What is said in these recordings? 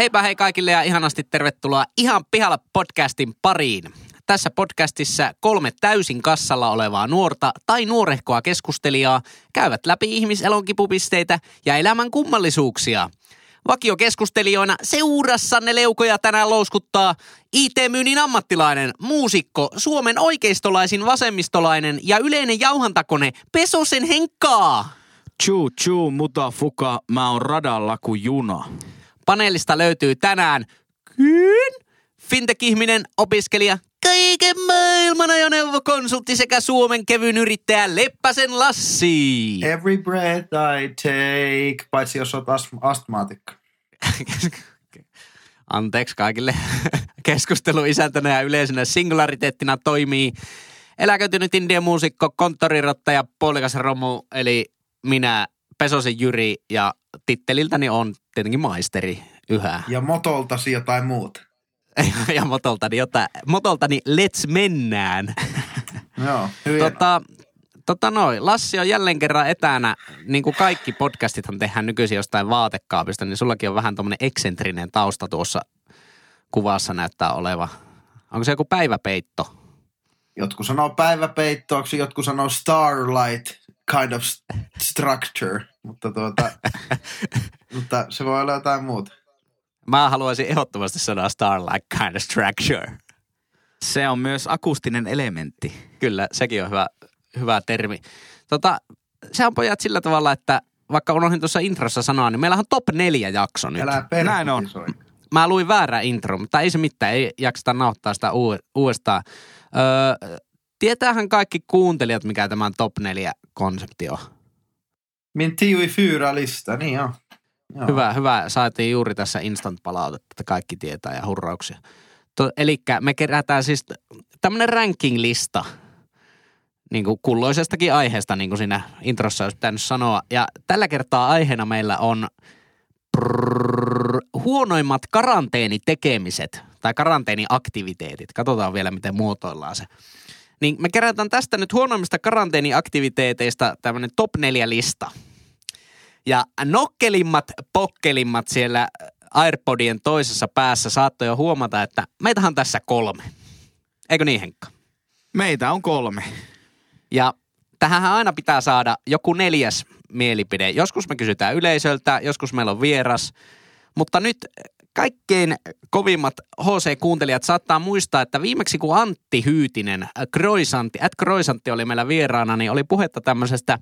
Heipä hei kaikille ja ihanasti tervetuloa Ihan pihalla podcastin pariin. Tässä podcastissa kolme täysin kassalla olevaa nuorta tai nuorehkoa keskustelijaa käyvät läpi ihmiselon kipupisteitä ja elämän kummallisuuksia. Vakiokeskustelijoina seurassanne leukoja tänään louskuttaa IT-myynnin ammattilainen, muusikko, Suomen oikeistolaisin vasemmistolainen ja yleinen jauhantakone Pesosen Henkkaa. Tchuu tchuu mutafuka, mä oon radalla kuin juna. Paneelista löytyy tänään fintech-ihminen, opiskelija, kaiken maailman ajoneuvokonsultti sekä Suomen kevyn yrittäjä Leppäsen Lassi. Every breath I take, paitsi jos olet astmaatikko. Anteeksi kaikille. Keskustelun isäntänä ja yleisenä singulariteettina toimii eläköitynyt indie-muusikko, konttorirottaja, puolikas romu, eli minä, Pesosen Jyri, ja titteliltäni on tietenkin maisteri yhä. Ja motoltasi jotain muuta. Ja motoltani let's mennään. Joo, Lassi on jälleen kerran etänä, niin kuin kaikki podcastithan tehdään nykyisin jostain vaatekaapista, niin sullakin on vähän tommonen eksentrinen tausta tuossa kuvassa näyttää oleva. Onko se joku päiväpeitto? Jotkut sanoo päiväpeittoaksi, jotkut sanoo starlight kind of structure, mutta se voi olla jotain muuta. Mä haluaisin ehdottomasti sanoa starlight kind of structure. Se on myös akustinen elementti. Kyllä, sekin on hyvä termi. Se on pojat sillä tavalla, että vaikka unohdin tuossa introssa sanoa, niin meillä on top 4 jakso nyt. Näin on. Mä luin väärä intro, mutta ei se mitään, ei jakseta nauhoittaa sitä uudestaan. Tietäähän kaikki kuuntelijat, mikä tämä top 4 konsepti on. Min tio i fyra lista, niin on. Joo. Hyvä. Saatiin juuri tässä instant-palautetta, että kaikki tietää ja hurrauksia. Elikkä me kerätään siis tämmönen ranking-lista niin kuin kulloisestakin aiheesta, niin kuin siinä introssa olisi pitänyt sanoa. Ja tällä kertaa aiheena meillä on huonoimmat karanteenitekemiset tai karanteeniaktiviteetit. Katsotaan vielä, miten muotoillaan se. Niin me kerätään tästä nyt huonoimmista karanteeniaktiviteeteista tämmönen top 4 lista. Ja nokkelimmat, pokkelimmat siellä AirPodien toisessa päässä saattoi jo huomata, että meitähän on tässä 3. Eikö niin, Henkka? Meitä on 3. Ja tähänhän aina pitää saada joku 4. mielipide. Joskus me kysytään yleisöltä, joskus meillä on vieras. Mutta nyt kaikkein kovimmat HC-kuuntelijat saattaa muistaa, että viimeksi kun Antti Hyytinen, Kroisantti oli meillä vieraana, niin oli puhetta tämmöisestä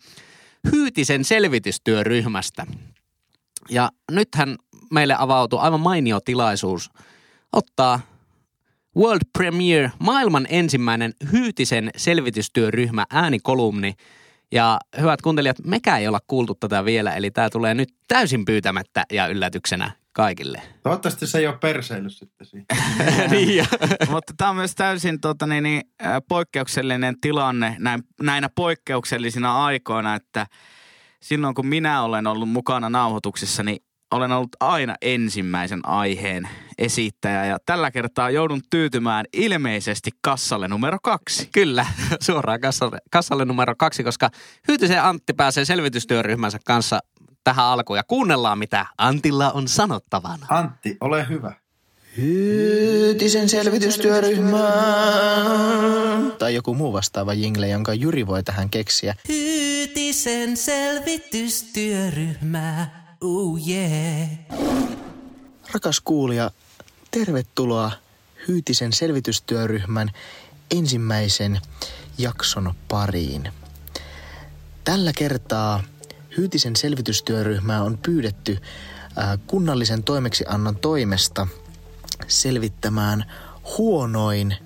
Hyytisen selvitystyöryhmästä. Ja nythän meille avautui aivan mainio tilaisuus ottaa world premiere, maailman ensimmäinen Hyytisen selvitystyöryhmä äänikolumni. Ja hyvät kuuntelijat, mekään ei olla kuultu tätä vielä, eli tämä tulee nyt täysin pyytämättä ja yllätyksenä kaikille. Toivottavasti se ei ole perseily sitten siinä. Niin, mutta tämä on myös täysin poikkeuksellinen tilanne näinä poikkeuksellisina aikoina, että silloin kun minä olen ollut mukana nauhoituksissa, niin olen ollut aina ensimmäisen aiheen esittäjä ja tällä kertaa joudun tyytymään ilmeisesti kassalle numero 2. Kyllä, suoraan kassalle numero 2, koska Hyytisen Antti pääsee selvitystyöryhmänsä kanssa tähän alkuun ja kuunnellaan, mitä Antilla on sanottavana. Antti, ole hyvä. Hyytisen selvitystyöryhmään. Tai joku muu vastaava jingle, jonka Jyri voi tähän keksiä. Hyytisen selvitystyöryhmää. Oh yeah. Rakas kuulija, tervetuloa Hyytisen selvitystyöryhmän ensimmäisen jakson pariin. Tällä kertaa Hyytisen selvitystyöryhmää on pyydetty kunnallisen toimeksiannon toimesta selvittämään huonoin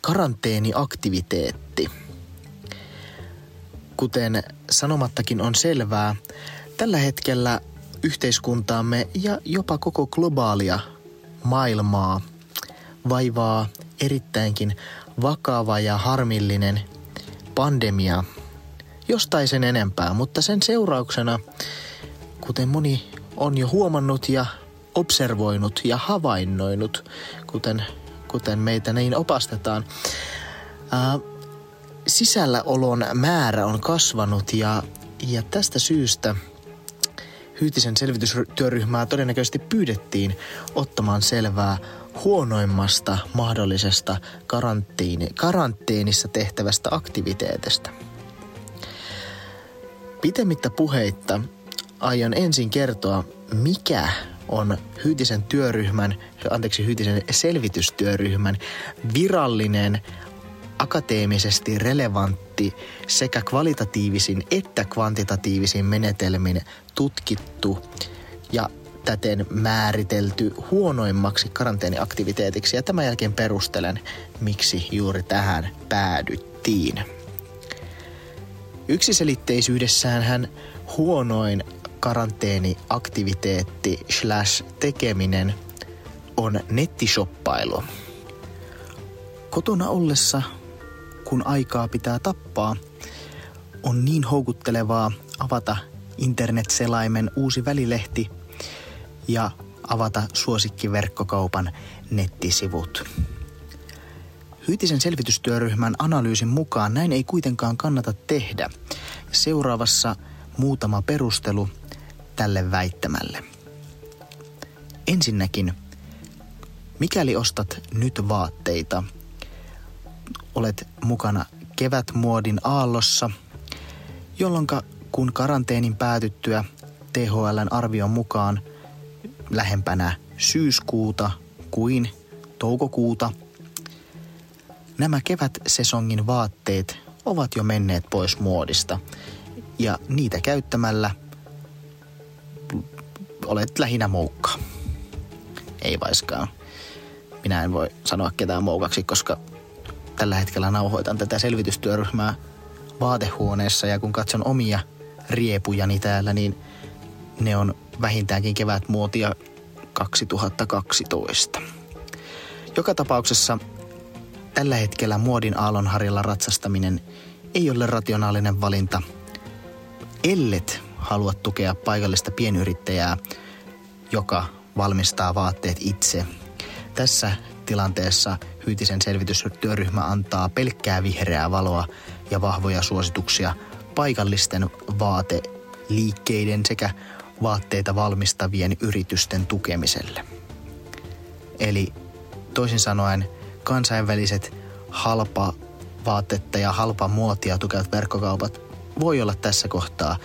karanteeniaktiviteetti. Kuten sanomattakin on selvää, tällä hetkellä yhteiskuntaamme ja jopa koko globaalia maailmaa vaivaa erittäinkin vakava ja harmillinen pandemia. Jostain sen enempää, mutta sen seurauksena, kuten moni on jo huomannut ja observoinut ja havainnoinut, kuten meitä niin opastetaan, sisälläolon määrä on kasvanut ja tästä syystä Hyytisen selvitystyöryhmää todennäköisesti pyydettiin ottamaan selvää huonoimmasta mahdollisesta karanteenissa tehtävästä aktiviteetista. Pitemmittä puheitta aion ensin kertoa, mikä on Hyytisen selvitystyöryhmän virallinen, akateemisesti relevantti sekä kvalitatiivisin että kvantitatiivisin menetelmin tutkittu ja täten määritelty huonoimmaksi karanteeniaktiviteetiksi. Ja tämän jälkeen perustelen, miksi juuri tähän päädyttiin. Yksiselitteisyydessäänhän huonoin karanteeniaktiviteetti / tekeminen on nettishoppailu. Kotona ollessa, kun aikaa pitää tappaa, on niin houkuttelevaa avata internetselaimen uusi välilehti ja avata suosikkiverkkokaupan nettisivut. Hyytisen selvitystyöryhmän analyysin mukaan näin ei kuitenkaan kannata tehdä. Seuraavassa muutama perustelu tälle väittämälle. Ensinnäkin, mikäli ostat nyt vaatteita, olet mukana kevätmuodin aallossa, jolloin kun karanteenin päätyttyä THL:n arvion mukaan lähempänä syyskuuta kuin toukokuuta, nämä kevätsesongin vaatteet ovat jo menneet pois muodista ja niitä käyttämällä olet lähinnä moukka. Ei vaiskaan. Minä en voi sanoa ketään moukaksi, koska tällä hetkellä nauhoitan tätä selvitystyöryhmää vaatehuoneessa ja kun katson omia riepujani täällä, niin ne on vähintäänkin kevätmuotia 2012. Joka tapauksessa tällä hetkellä muodin aallonharjalla ratsastaminen ei ole rationaalinen valinta, ellet halua tukea paikallista pienyrittäjää, joka valmistaa vaatteet itse. Tässä tilanteessa Hyytisen selvitystyöryhmä antaa pelkkää vihreää valoa ja vahvoja suosituksia paikallisten vaateliikkeiden sekä vaatteita valmistavien yritysten tukemiselle. Eli toisin sanoen kansainväliset halpa vaatetta ja halpa muotia tukevat verkkokaupat voi olla tässä kohtaa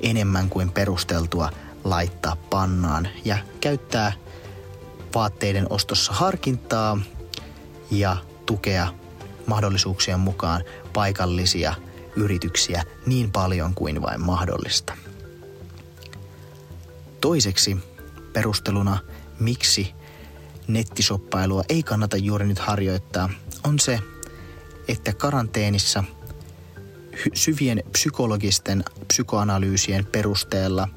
enemmän kuin perusteltua laittaa pannaan ja käyttää vaatteiden ostossa harkintaa ja tukea mahdollisuuksien mukaan paikallisia yrityksiä niin paljon kuin vain mahdollista. Toiseksi perusteluna, miksi nettishoppailua ei kannata juuri nyt harjoittaa, on se, että karanteenissa syvien psykologisten psykoanalyysien perusteella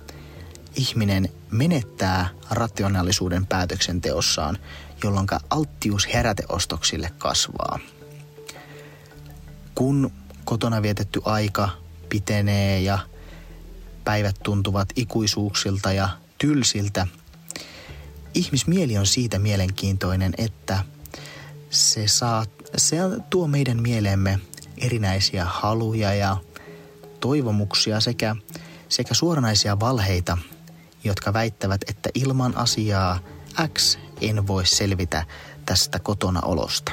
ihminen menettää rationaalisuuden päätöksenteossaan, jolloin alttius heräteostoksille kasvaa. Kun kotona vietetty aika pitenee ja päivät tuntuvat ikuisuuksilta ja tylsiltä, ihmismieli on siitä mielenkiintoinen, että se tuo meidän mieleemme erinäisiä haluja ja toivomuksia sekä suoranaisia valheita, jotka väittävät, että ilman asiaa X en voi selvitä tästä kotona olosta.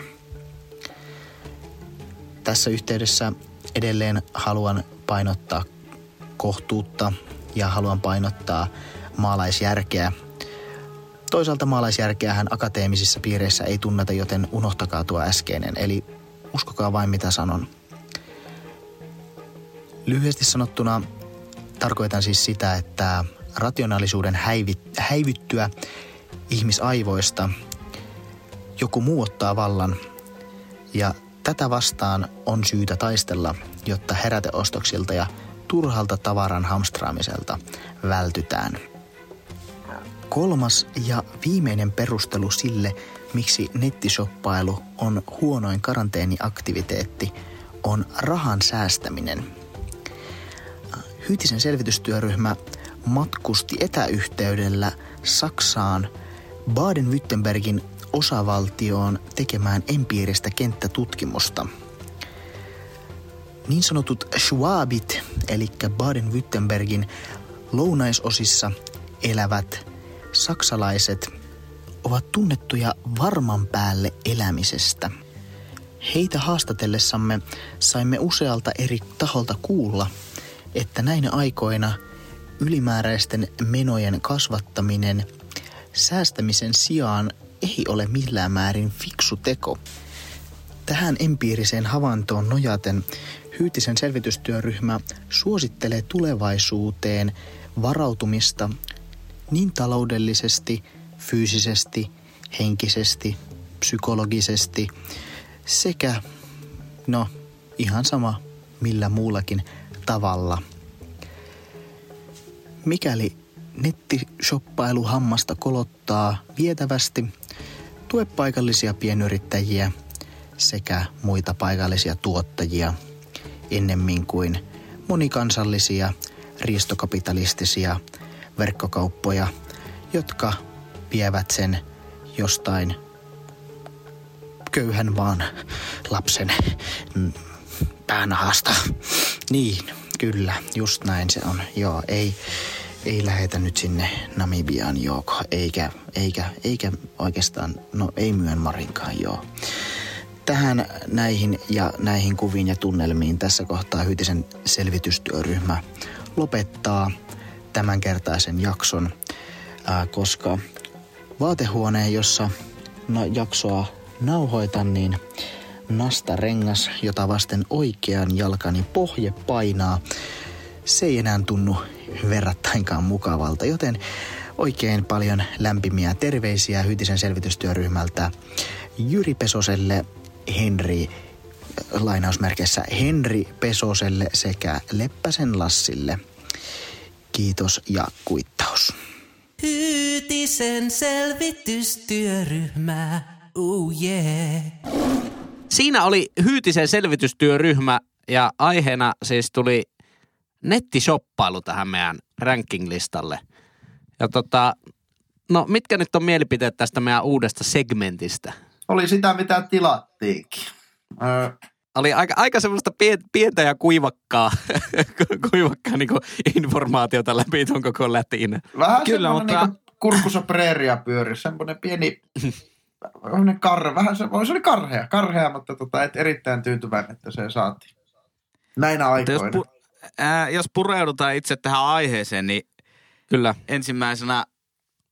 Tässä yhteydessä edelleen haluan painottaa kohtuutta ja haluan painottaa maalaisjärkeä. Toisaalta maalaisjärkeähän akateemisissa piireissä ei tunneta, joten unohtakaa tuo äskeinen, eli uskokaa vain mitä sanon. Lyhyesti sanottuna tarkoitan siis sitä, että rationaalisuuden häivyttyä ihmisaivoista joku muu ottaa vallan ja tätä vastaan on syytä taistella, jotta heräteostoksilta ja turhalta tavaran hamstraamiselta vältytään. Kolmas ja viimeinen perustelu sille, miksi nettishoppailu on huonoin karanteeniaktiviteetti, on rahan säästäminen. Hyytisen selvitystyöryhmä matkusti etäyhteydellä Saksaan Baden-Württembergin osavaltioon tekemään empiiristä kenttätutkimusta. Niin sanotut Schwabit, eli Baden-Württembergin lounaisosissa elävät saksalaiset ovat tunnettuja varman päälle elämisestä. Heitä haastatellessamme saimme usealta eri taholta kuulla, että näinä aikoina ylimääräisten menojen kasvattaminen säästämisen sijaan ei ole millään määrin fiksu teko. Tähän empiiriseen havaintoon nojaten Hyytisen selvitystyöryhmä suosittelee tulevaisuuteen varautumista niin taloudellisesti, fyysisesti, henkisesti, psykologisesti sekä, ihan sama millä muullakin tavalla. Mikäli nettishoppailu hammasta kolottaa vietävästi, tue paikallisia pienyrittäjiä sekä muita paikallisia tuottajia ennemmin kuin monikansallisia, riistokapitalistisia verkkokauppoja, jotka vievät sen jostain köyhän vaan lapsen päänahasta. Niin, kyllä, just näin se on. Joo, ei lähetä nyt sinne Namibiaan, joo, eikä oikeastaan, ei Myanmarinkaan, joo. Tähän näihin kuviin ja tunnelmiin tässä kohtaa Hyytisen selvitystyöryhmä lopettaa tämänkertaisen jakson, koska vaatehuoneen, jossa jaksoa nauhoitan, niin nastarengas, jota vasten oikean jalkani pohje painaa, se ei enää tunnu verrattainkaan mukavalta, joten oikein paljon lämpimiä terveisiä Hyytisen selvitystyöryhmältä Jyri Pesoselle, Henri Pesoselle sekä Leppäsen Lassille. Kiitos ja kuittaus. Hyytisen selvitystyöryhmä, oh yeah. Siinä oli Hyytisen selvitystyöryhmä ja aiheena siis tuli nettishoppailu tähän meidän ranking-listalle. Ja mitkä nyt on mielipiteet tästä meidän uudesta segmentistä? Oli sitä, mitä tilattiinkin. Oli aika semmoista pientä ja kuivakkaa niinku informaatiota läpi ton koko lätinä. Vähän kyllä, mutta niinku kurkussa preeria pyöri, semmoinen pieni se oli karhea, mutta et erittäin tyytyväinen, että se saatiin. Näinä aikoina. Mutta jos pureudutaan itse tähän aiheeseen, niin kyllä ensimmäisenä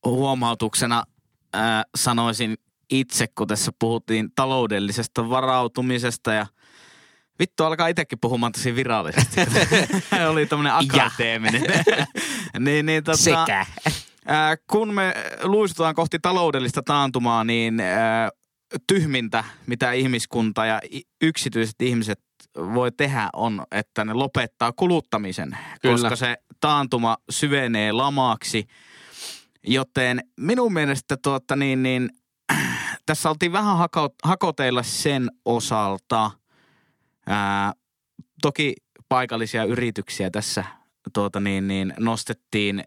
huomautuksena sanoisin itse, kun tässä puhuttiin taloudellisesta varautumisesta ja vittu alkaa itsekin puhumaan tosi virallisesti. Oli tämmöinen akateeminen. Sekä. Kun me luistutaan kohti taloudellista taantumaa, niin tyhmintä, mitä ihmiskunta ja yksityiset ihmiset voi tehdä on, että ne lopettaa kuluttamisen, kyllä, koska se taantuma syvenee lamaaksi. Joten minun mielestä tässä oltiin vähän hakoteilla sen osalta. Toki paikallisia yrityksiä tässä nostettiin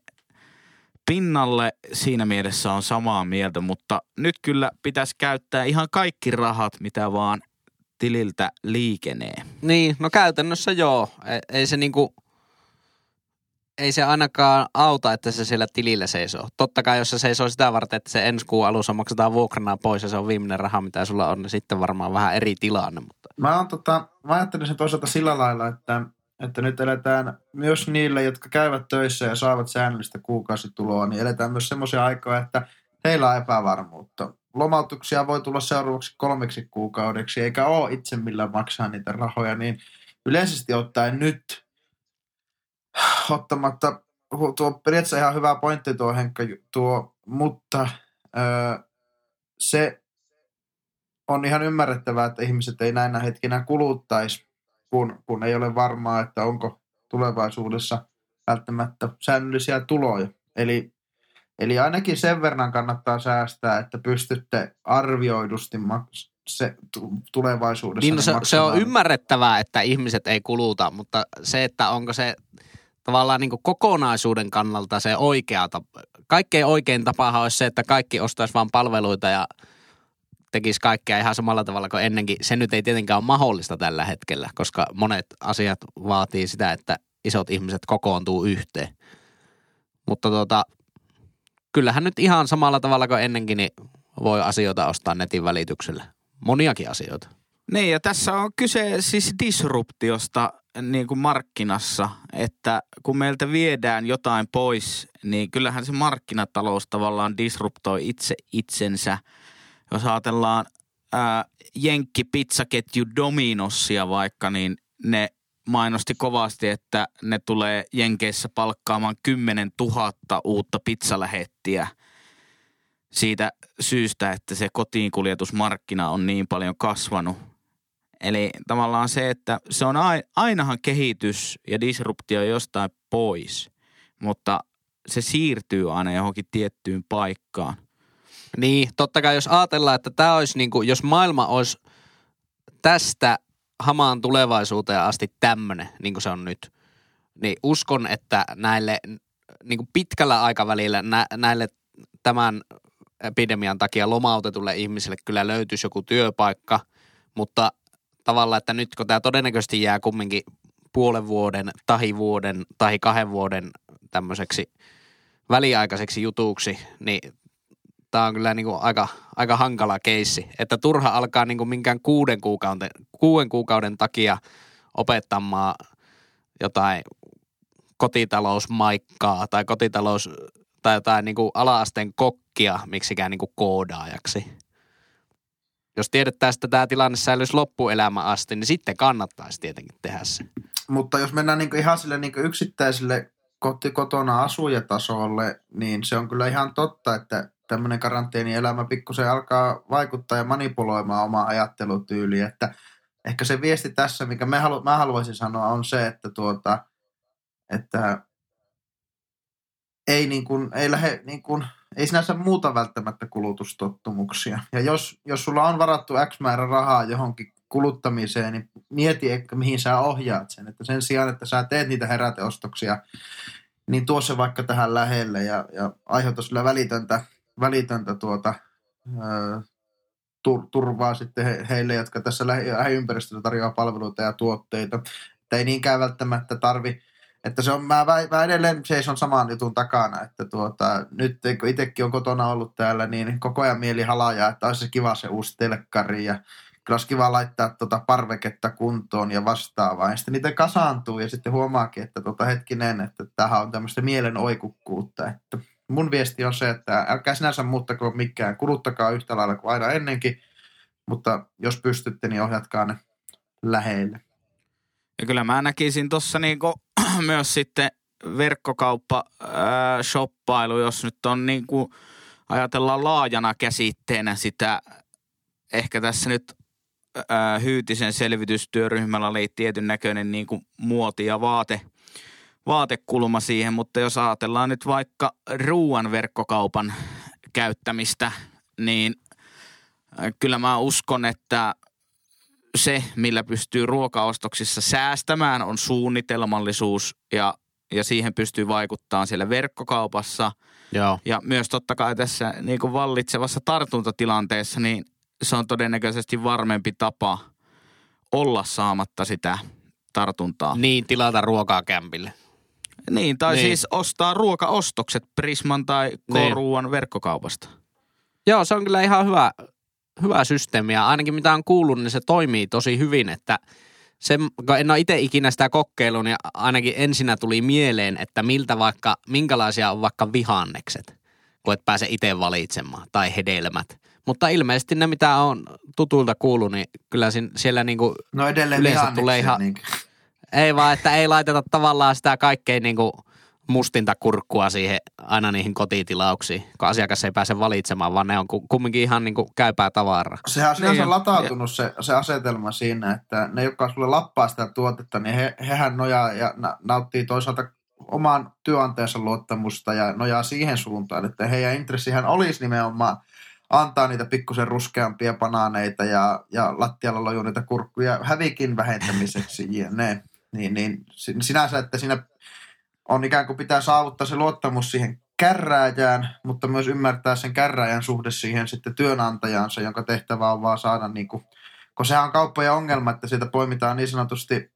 pinnalle. Siinä mielessä on samaa mieltä, mutta nyt kyllä pitäisi käyttää ihan kaikki rahat, mitä vaan tililtä liikenee. Niin, käytännössä joo. Ei se ei se ainakaan auta, että se siellä tilillä seisoo. Totta kai, jos se seisoo sitä varten, että se ensi kuun alussa maksetaan vuokrana pois ja se on viimeinen raha, mitä sulla on, niin sitten varmaan vähän eri tilanne. Mutta mä ajattelin sen toisaalta sillä lailla, että nyt eletään myös niille, jotka käyvät töissä ja saavat säännöllistä kuukausituloa, niin eletään myös semmoisia aikaa, että heillä on epävarmuutta. Lomautuksia voi tulla seuraavaksi 3 kuukaudeksi, eikä ole itse millään maksaa niitä rahoja, niin yleisesti ottaen nyt ottamatta, tuo periaatteessa ihan hyvä pointti tuo Henkka, mutta se on ihan ymmärrettävää, että ihmiset ei näinä hetkinä kuluttaisi, kun ei ole varmaa, että onko tulevaisuudessa välttämättä säännöllisiä tuloja. Eli ainakin sen verran kannattaa säästää, että pystytte arvioidusti tulevaisuudessa. Niin, se on ymmärrettävää, että ihmiset ei kuluta, mutta se, että onko se tavallaan kokonaisuuden kannalta se oikea tapa. Kaikkein oikein tapahan olisi se, että kaikki ostaisi vaan palveluita ja tekisi kaikkea ihan samalla tavalla kuin ennenkin. Se nyt ei tietenkään ole mahdollista tällä hetkellä, koska monet asiat vaatii sitä, että isot ihmiset kokoontuu yhteen. Mutta kyllähän nyt ihan samalla tavalla kuin ennenkin niin voi asioita ostaa netin välityksellä. Moniakin asioita. Niin ja tässä on kyse siis disruptiosta niin kuin markkinassa, että kun meiltä viedään jotain pois, niin kyllähän se markkinatalous tavallaan disruptoi itse itsensä. Jos ajatellaan jenkkipitsaketju Domino'sia vaikka, niin ne mainosti kovasti, että ne tulee Jenkeissä palkkaamaan 10 000 uutta pizzalähettiä siitä syystä, että se kotiinkuljetusmarkkina on niin paljon kasvanut. Eli tavallaan se, että se on ainahan kehitys ja disruptio jostain pois, mutta se siirtyy aina johonkin tiettyyn paikkaan. Niin, totta kai jos ajatellaan, että tämä olisi niin kuin, jos maailma olisi tästä hamaan tulevaisuuteen asti tämmöinen, niin kuin se on nyt, niin uskon, että näille niin kuin pitkällä aikavälillä näille tämän epidemian takia lomautetulle ihmiselle kyllä löytyisi joku työpaikka, mutta tavallaan, että nyt kun tämä todennäköisesti jää kumminkin puolen vuoden, tahi vuoden, tahi 2 vuoden tämmöiseksi väliaikaiseksi jutuksi, niin tämä on kyllä niin kuin aika hankala keissi, että turha alkaa niin kuin minkään 6 kuukauden takia opettamaan jotain kotitalousmaikkaa tai jotain niin kuin ala-asteen kokkia miksikään niin kuin koodaajaksi. Jos tiedettäisiin, että tämä tilanne säilyisi loppuelämän asti, niin sitten kannattaisi tietenkin tehdä se. Mutta jos mennään niin kuin ihan sille niin kuin yksittäiselle kotona asujatasolle, niin se on kyllä ihan totta, että tämmöinen karanteenielämä pikkusen alkaa vaikuttaa ja manipuloimaan omaa ajattelutyyliä, että ehkä se viesti tässä, mikä mä haluaisin sanoa, on se, että että ei niin kuin, ei sinänsä muuta välttämättä kulutustottumuksia. Ja jos sulla on varattu X määrä rahaa johonkin kuluttamiseen, niin mieti, mihin sä ohjaat sen. Että sen sijaan, että sä teet niitä heräteostoksia, niin tuo se vaikka tähän lähelle ja aiheuta sillä välitöntä turvaa sitten heille, jotka tässä lähiympäristössä tarjoaa palveluita ja tuotteita. Että ei niinkään välttämättä tarvi, että se on, mä edelleen seison saman jutun takana, että nyt kun itsekin on kotona ollut täällä, niin koko ajan mieli halajaa, että olisi kiva se uusi telkkari ja kyllä olisi kiva laittaa parveketta kuntoon ja vastaavaa. Ja sitten niitä kasaantuu ja sitten huomaakin, että hetkinen, että tämähän on tämmöistä mielen oikukkuutta, että mun viesti on se, että älkää sinänsä muuttako mikään, kuluttakaa yhtä lailla kuin aina ennenkin, mutta jos pystytte, niin ohjatkaa ne läheille. Ja kyllä mä näkisin tuossa niinku myös sitten verkkokauppa, shoppailu, jos nyt on niinku, ajatellaan laajana käsitteenä sitä, ehkä tässä nyt Hyytisen selvitystyöryhmällä oli tietyn näköinen niinku muoti ja vaatekulma siihen, mutta jos ajatellaan nyt vaikka ruuan verkkokaupan käyttämistä, niin kyllä mä uskon, että se, millä pystyy ruokaostoksissa säästämään, on suunnitelmallisuus ja siihen pystyy vaikuttamaan siellä verkkokaupassa. Joo. Ja myös totta kai tässä niin kuin vallitsevassa tartuntatilanteessa, niin se on todennäköisesti varmempi tapa olla saamatta sitä tartuntaa. Niin, tilata ruokaa kämpille. Niin, tai niin. Siis ostaa ruokaostokset Prisman tai Koruan niin verkkokaupasta. Joo, se on kyllä ihan hyvä systeemi ja ainakin mitä on kuullut, niin se toimii tosi hyvin, että en ole itse ikinä sitä kokeillut, niin ainakin ensinnä tuli mieleen, että minkälaisia on vaikka vihannekset, kun et pääse itse valitsemaan tai hedelmät. Mutta ilmeisesti ne, mitä on tutulta kuullut, niin kyllä siellä niinku yleensä tulee ihan... Niin. Ei vaan, että ei laiteta tavallaan sitä kaikkea niinku mustinta kurkkua siihen aina niihin kotitilauksiin, kun asiakas ei pääse valitsemaan, vaan ne on kumminkin ihan niin kuin käypää tavaraa. Sehän on sinänsä latautunut se asetelma siinä, että ne, jotka sulle lappaa sitä tuotetta, niin hehän nojaa ja nauttii toisaalta oman työnantajansa luottamusta ja nojaa siihen suuntaan, että heidän intressihän olisi nimenomaan antaa niitä pikkusen ruskeampia banaaneita ja lattialla lojuu niitä kurkkuja hävikin vähentämiseksi ja ne. Niin sinänsä, että siinä on ikään kuin pitää saavuttaa se luottamus siihen kärräjään, mutta myös ymmärtää sen kärräjän suhde siihen sitten työnantajansa, jonka tehtävä on vaan saada niin kuin, kun sehän on kauppojen ongelma, että siitä poimitaan niin sanotusti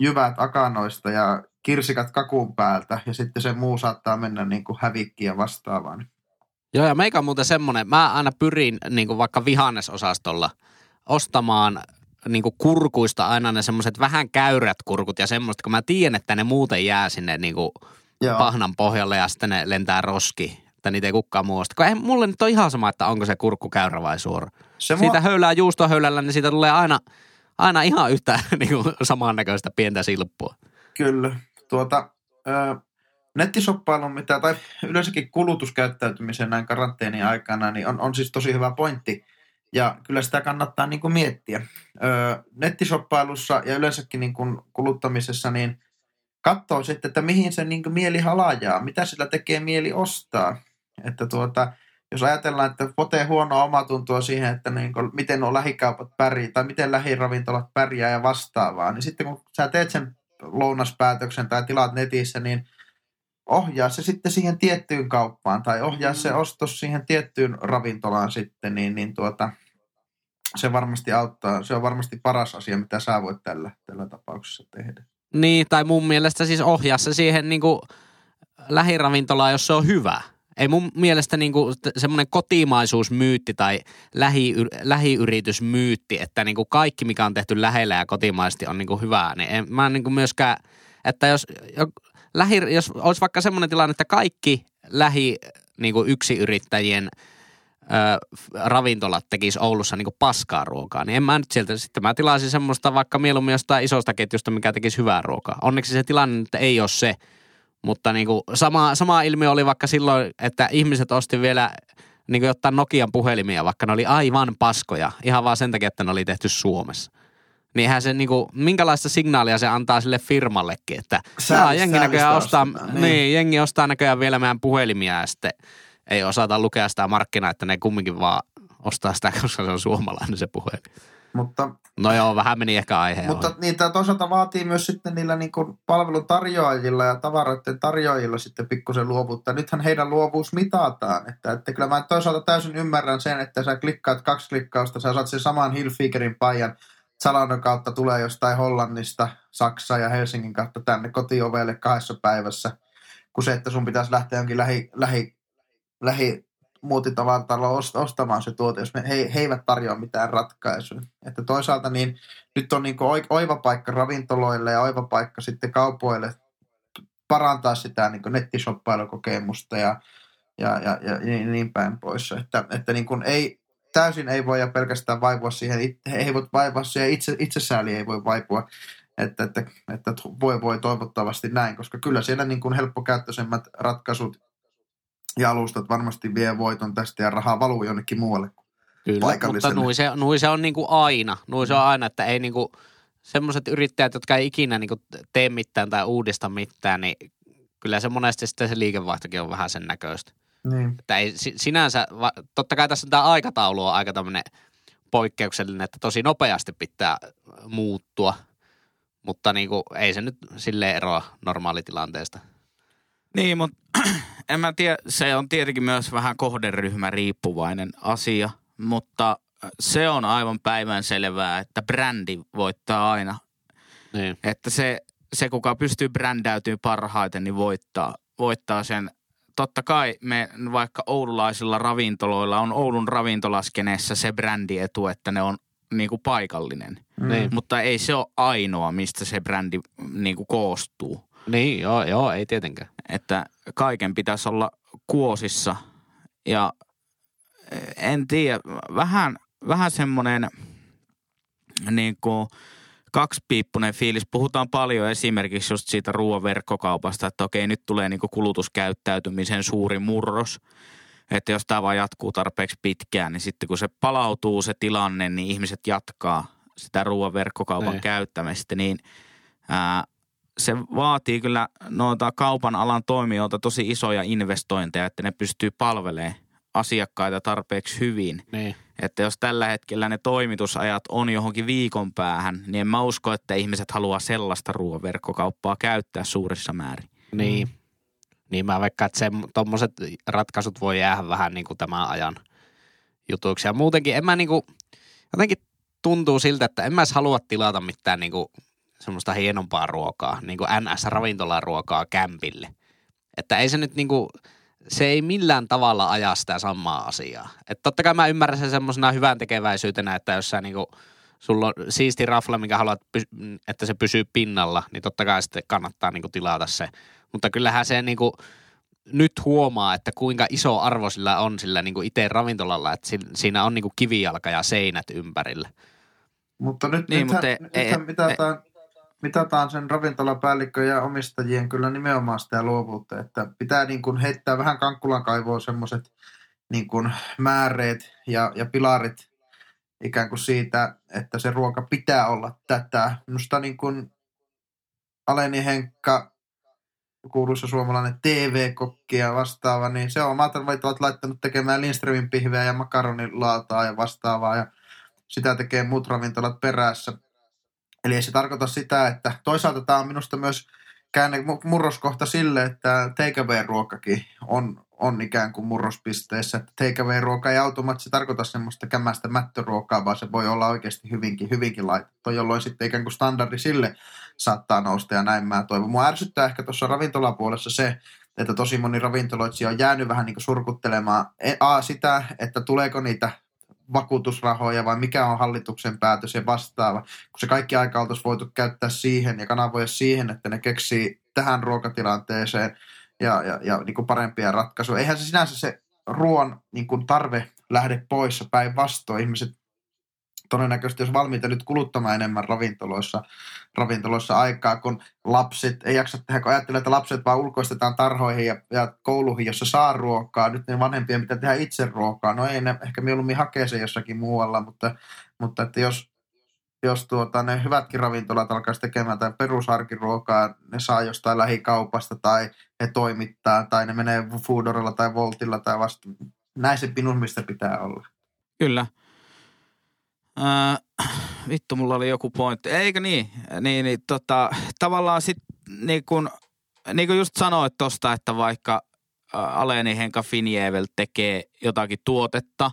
jyvät akanoista ja kirsikat kakun päältä ja sitten se muu saattaa mennä niin kuin hävikkiä vastaavaan. Joo, ja meikä on muuten semmoinen, mä aina pyrin niin kuin vaikka vihannesosastolla ostamaan niin kuin kurkuista aina ne semmoiset vähän käyrät kurkut ja semmoista, kun mä tiedän, että ne muuten jää sinne niin kuin pahnan pohjalle ja sitten ne lentää roski, että niitä ei kukaan muusta. Kun ei, mulle nyt ole ihan sama, että onko se kurkku käyrä vai suora. Siitä höylää juustohöylällä, niin siitä tulee aina ihan yhtä niin kuin samannäköistä pientä silppua. Kyllä, nettisoppailuun mitä, tai yleensäkin kulutuskäyttäytymiseen näin karanteenin aikana, niin on siis tosi hyvä pointti. Ja kyllä sitä kannattaa niin kuin miettiä. Nettisoppailussa ja yleensäkin niin kuin kuluttamisessa, niin katsoo sitten, että mihin se niin kuin mieli halajaa. Mitä sillä tekee mieli ostaa. Että jos ajatellaan, että potee huonoa omatuntoa siihen, että niin kuin miten nuo lähikaupat pärjää, tai miten lähiravintolat pärjää ja vastaavaa, niin sitten kun sä teet sen lounaspäätöksen tai tilaat netissä, niin ohjaa se sitten siihen tiettyyn kauppaan tai ohjaa se ostos siihen tiettyyn ravintolaan sitten, niin se varmasti auttaa. Se on varmasti paras asia, mitä sä voit tällä tapauksessa tehdä. Niin, tai mun mielestä siis ohjaa se siihen niin kuin lähiravintolaan, jos se on hyvä. Ei mun mielestä niin kuin semmoinen kotimaisuusmyytti tai lähiyritysmyytti, että niin kuin kaikki, mikä on tehty lähellä ja kotimaisesti on niin kuin hyvää. Niin mä en niin kuin myöskään, että jos olisi vaikka semmoinen tilanne, että kaikki niin kuin yksiyrittäjien ravintolat tekisi Oulussa niin kuin paskaa ruokaa, niin en mä nyt sieltä, sitten mä tilaisin semmoista vaikka mieluummin jostain isosta ketjusta, mikä tekisi hyvää ruokaa. Onneksi se tilanne että ei ole se, mutta niin kuin sama ilmiö oli vaikka silloin, että ihmiset osti vielä niin kuin jotain Nokian puhelimia, vaikka ne oli aivan paskoja, ihan vaan sen takia, että ne oli tehty Suomessa. Niin eihän se niinku, minkälaista signaalia se antaa sille firmallekin, että jengi näköjään jengi ostaa näköjään vielä meidän puhelimia ja sitten ei osata lukea sitä markkinaa, että ne kumminkin vaan ostaa sitä, koska se on suomalainen se puhelin. Mutta, no joo, vähän meni ehkä aiheen. Mutta niitä toisaalta vaatii myös sitten niillä niinku palvelutarjoajilla ja tavaroiden tarjoajilla sitten pikkusen luovuutta. Nythän heidän luovuus mitataan. Että kyllä mä toisaalta täysin ymmärrän sen, että sä klikkaat 2 klikkausta, sä saat sen saman Hilfigerin paijan. Salannon kautta tulee jostain Hollannista, Saksaa ja Helsingin kautta tänne kotiovelle 2 päivässä, kun se, että sun pitäisi lähteä jonkin lähimuotitavarataloon ostamaan se tuote, jos he eivät tarjoa mitään ratkaisuja. Että toisaalta niin nyt on niin kuin oiva paikka ravintoloille ja oiva paikka sitten kaupoille parantaa sitä niin kuin nettisoppailukokemusta ja niin päin pois. Että niin kuin täysin ei voi ja pelkästään vaivua siihen, ei voi vaivua siihen, itsesääli ei voi vaipua, että voi toivottavasti näin, koska kyllä siellä niin kuin helppokäyttöisemmät ratkaisut ja alustat varmasti vie voiton tästä ja rahaa valuu jonnekin muualle kyllä, paikalliselle. Mutta nuin se on niin kuin aina, että ei niin kuin semmoiset yrittäjät, jotka ei ikinä niin kuin tee mitään tai uudista mitään, niin kyllä se monesti sitten se liikevaihtokin on vähän sen näköistä. Niin. Että ei sinänsä, totta kai tässä on tämä aikataulu on aika tämmöinen poikkeuksellinen, että tosi nopeasti pitää muuttua, mutta niin kuin, ei se nyt silleen eroa normaalitilanteesta. Niin, mutta en mä tiedä, se on tietenkin myös vähän kohderyhmä riippuvainen asia, mutta se on aivan päivänselvää, että brändi voittaa aina. Niin. Että se kuka pystyy brändäytymään parhaiten, niin voittaa sen. Totta kai me vaikka oululaisilla ravintoloilla on Oulun ravintolaskenessä se brändietu, että ne on niinku paikallinen. Niin. Mutta ei se ole ainoa, mistä se brändi niinku koostuu. Niin, joo, ei tietenkään. Että kaiken pitäisi olla kuosissa ja en tiedä, vähän semmoinen niinku kaksipiippunen fiilis. Puhutaan paljon esimerkiksi just siitä ruoan verkkokaupasta, että okei, nyt tulee niinku kulutuskäyttäytymisen suuri murros. Että jos tämä vaan jatkuu tarpeeksi pitkään, niin sitten kun se palautuu se tilanne, niin ihmiset jatkaa sitä ruoan verkkokaupan käyttämistä. Niin se vaatii kyllä noita kaupan alan toimijoilta tosi isoja investointeja, että ne pystyy palvelemaan asiakkaita tarpeeksi hyvin. Niin. Että jos tällä hetkellä ne toimitusajat on johonkin viikon päähän, niin en mä usko, että ihmiset haluaa sellaista ruoanverkkokauppaa käyttää suurissa määrin. Niin. Niin mä veikkaan, että tommoset ratkaisut voi jäädä vähän niin kuin tämän ajan jutuiksi. Ja muutenkin en mä niin kuin, jotenkin tuntuu siltä, että en mä edes halua tilata mitään niin kuin semmoista hienompaa ruokaa, niin kuin NS-ravintolaruokaa kämpille. Että ei se nyt niin kuin se ei millään tavalla aja sitä samaa asiaa. Että totta kai mä ymmärrän sen semmoisena hyvän tekeväisyytenä, että jos sä niinku, sulla on siisti rafla, minkä haluat, että se pysyy pinnalla, niin totta kai sitten kannattaa niinku tilata se. Mutta kyllähän se niinku nyt huomaa, että kuinka iso arvo sillä on sillä niinku itse ravintolalla, että siinä on niinku kivijalka ja seinät ympärillä. Mutta nyt niin, mitataan sen ravintolapäällikkö ja omistajien kyllä nimenomaan sitä luovuutta, että pitää niin kuin heittää vähän kankkulan kaivoon semmoiset niin kuin määreet ja pilarit ikään kuin siitä, että se ruoka pitää olla tätä. Minusta niin kuin Aleni Henkka, kuuluisa suomalainen TV-kokki ja vastaava, niin se on maatavaitavat laittanut tekemään Lindströmin pihveä ja makaronilaataa ja vastaavaa ja sitä tekee muut ravintolat perässä. Eli ei se tarkoita sitä, että toisaalta tämä on minusta myös murroskohta sille, että takeaway-ruokakin on ikään kuin murrospisteissä. Takeaway-ruoka ei automaattisesti tarkoita semmoista kämästä mättöruokaa, vaan se voi olla oikeasti hyvinkin laitettu, jolloin sitten ikään kuin standardi sille saattaa nousta ja näin mä toivon. Mua ärsyttää ehkä tuossa ravintolapuolessa se, että tosi moni ravintoloitsija on jäänyt vähän niin kuin surkuttelemaan sitä, että tuleeko niitä vakuutusrahoja vai mikä on hallituksen päätös ja vastaava, kun se kaikki aika oltaisiin voitu käyttää siihen ja kanavoida siihen, että ne keksii tähän ruokatilanteeseen ja niin kuin parempia ratkaisuja. Eihän se sinänsä se ruoan niin kuin tarve lähde pois, päinvastoin ihmiset todennäköisesti olisi valmiita nyt kuluttamaan enemmän ravintoloissa aikaa, kun lapset ei jaksa tehdä, kun ajattelee, että lapset vaan ulkoistetaan tarhoihin ja kouluihin, jossa saa ruokaa. Nyt ne vanhempien pitää tehdä itse ruokaa. No ei ne ehkä mieluummin hakee se jossakin muualla, mutta että jos ne hyvätkin ravintolat alkaisi tekemään tai perusarkiruokaa, ne saa jostain lähikaupasta tai ne toimittaa tai ne menee Foodoralla tai Woltilla tai vasta. Näin se pinus, mistä pitää olla. Kyllä. Vittu, mulla oli joku pointti. Eikö niin? Niin, tavallaan sit niin kun just sanoit tosta, että vaikka Aleni Henka Finjevel tekee jotakin tuotetta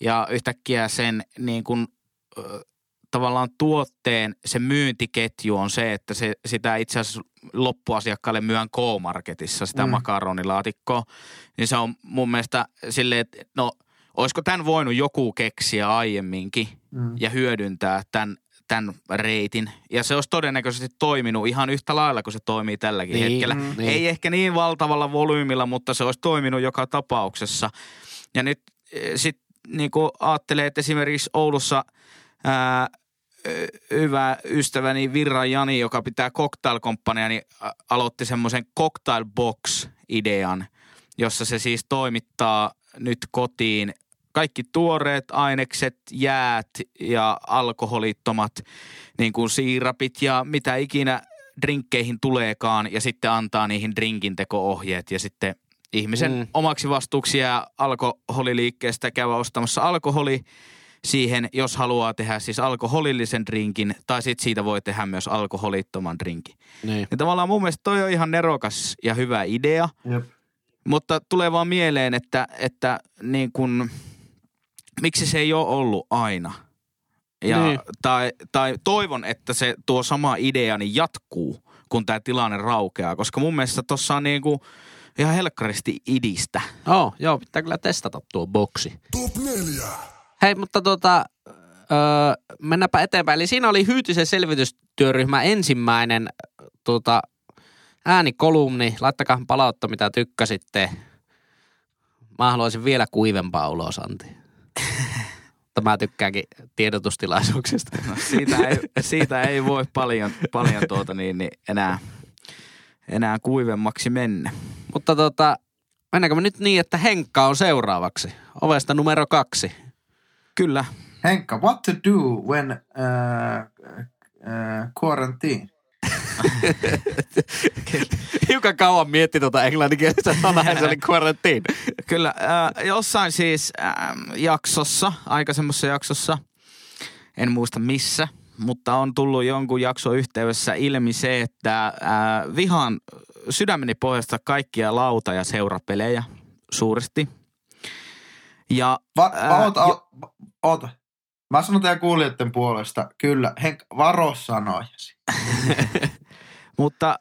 ja yhtäkkiä sen niin kun, tavallaan tuotteen se myyntiketju on se, että sitä itse asiassa loppuasiakkaalle myön K-marketissa sitä makaronilaatikkoa, niin se on mun mielestä silleen, että no olisiko tämän voinut joku keksiä aiemminkin ja hyödyntää tämän reitin? Ja se olisi todennäköisesti toiminut ihan yhtä lailla kuin se toimii tälläkin hetkellä. Niin. Ei ehkä niin valtavalla volyymilla, mutta se olisi toiminut joka tapauksessa. Ja nyt sitten niin kun ajattelee, että esimerkiksi Oulussa hyvä ystäväni Virra Jani, joka pitää cocktail-komppania, niin aloitti semmoisen cocktail box-idean, jossa se siis toimittaa nyt kotiin kaikki tuoreet ainekset, jäät ja alkoholittomat niin kuin siirapit ja mitä ikinä drinkkeihin tuleekaan ja sitten antaa niihin drinkinteko-ohjeet ja sitten ihmisen omaksi vastuuksi jää alkoholiliikkeestä käydä ostamassa alkoholi siihen, jos haluaa tehdä siis alkoholillisen drinkin tai sitten siitä voi tehdä myös alkoholittoman drinkin. Niin. Ja tavallaan mun mielestä toi on ihan nerokas ja hyvä idea. Jep. Mutta tulee vaan mieleen, että niin kun, miksi se ei ole ollut aina. Ja, niin. tai toivon, että se tuo sama idea niin jatkuu, kun tämä tilanne raukeaa. Koska mun mielestä tuossa on niin kuin ihan helkkaristi idistä. Joo, pitää kyllä testata tuo boksi. Hei, mutta mennäpä eteenpäin. Eli siinä oli Hyytisen selvitystyöryhmä ensimmäinen äänikolumni, laittakaa palautta, mitä tykkäsitte. Mä haluaisin vielä kuivempaa ulos, Antti. Mä tykkäänkin tiedotustilaisuuksista. No, siitä ei voi paljon enää kuivemmaksi mennä. Mutta mennäänkö me nyt niin, että Henkka on seuraavaksi? Ovesta numero 2. Kyllä. Henkka, what to do when quarantine? Hiukan kauan mietti englanninkielistä sanaa, se oli quarantine. Kyllä, jossain siis jaksossa, aikaisemmassa jaksossa, en muista missä, mutta on tullut jonkun jakson yhteydessä ilmi se, että vihaan sydämeni pohjasta kaikkia lauta- ja seurapelejä suuresti. Ja oota. Mä sanon teidän kuulijoiden puolesta, kyllä, Henk, varo sanojasi. Mutta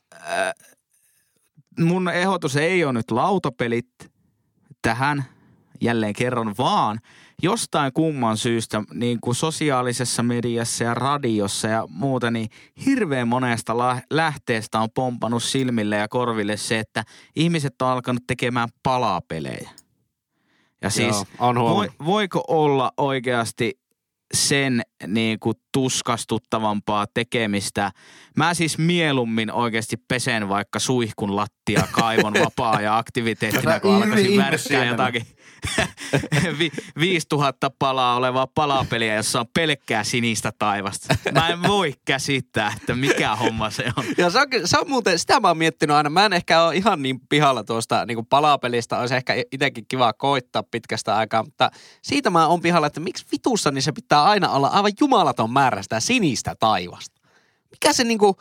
mun ehdotus ei ole nyt lautapelit, tähän, jälleen kerran vaan, jostain kumman syystä niin kuin sosiaalisessa mediassa ja radiossa ja muuta, niin hirveän monesta lähteestä on pompannut silmille ja korville se, että ihmiset on alkanut tekemään palapelejä. Ja siis voiko olla oikeasti sen niin kuin tuskastuttavampaa tekemistä? Mä siis mieluummin oikeasti pesen vaikka suihkun lattia kaivon vapaa ja aktiviteettina, kun alkaisin värkkää jotakin 5000 palaa olevaa palapeliä, jossa on pelkkää sinistä taivasta. Mä en voi käsittää, että mikä homma se on. Ja se on muuten, sitä mä oon miettinyt aina. Mä en ehkä ole ihan niin pihalla tuosta niin kuin palapelistä. Olisi ehkä itsekin kiva koittaa pitkästä aikaa, mutta siitä mä oon pihalla, että miksi vitussa niin se pitää aina olla aivan jumalaton määrä sitä sinistä taivasta. Mikä se niinku,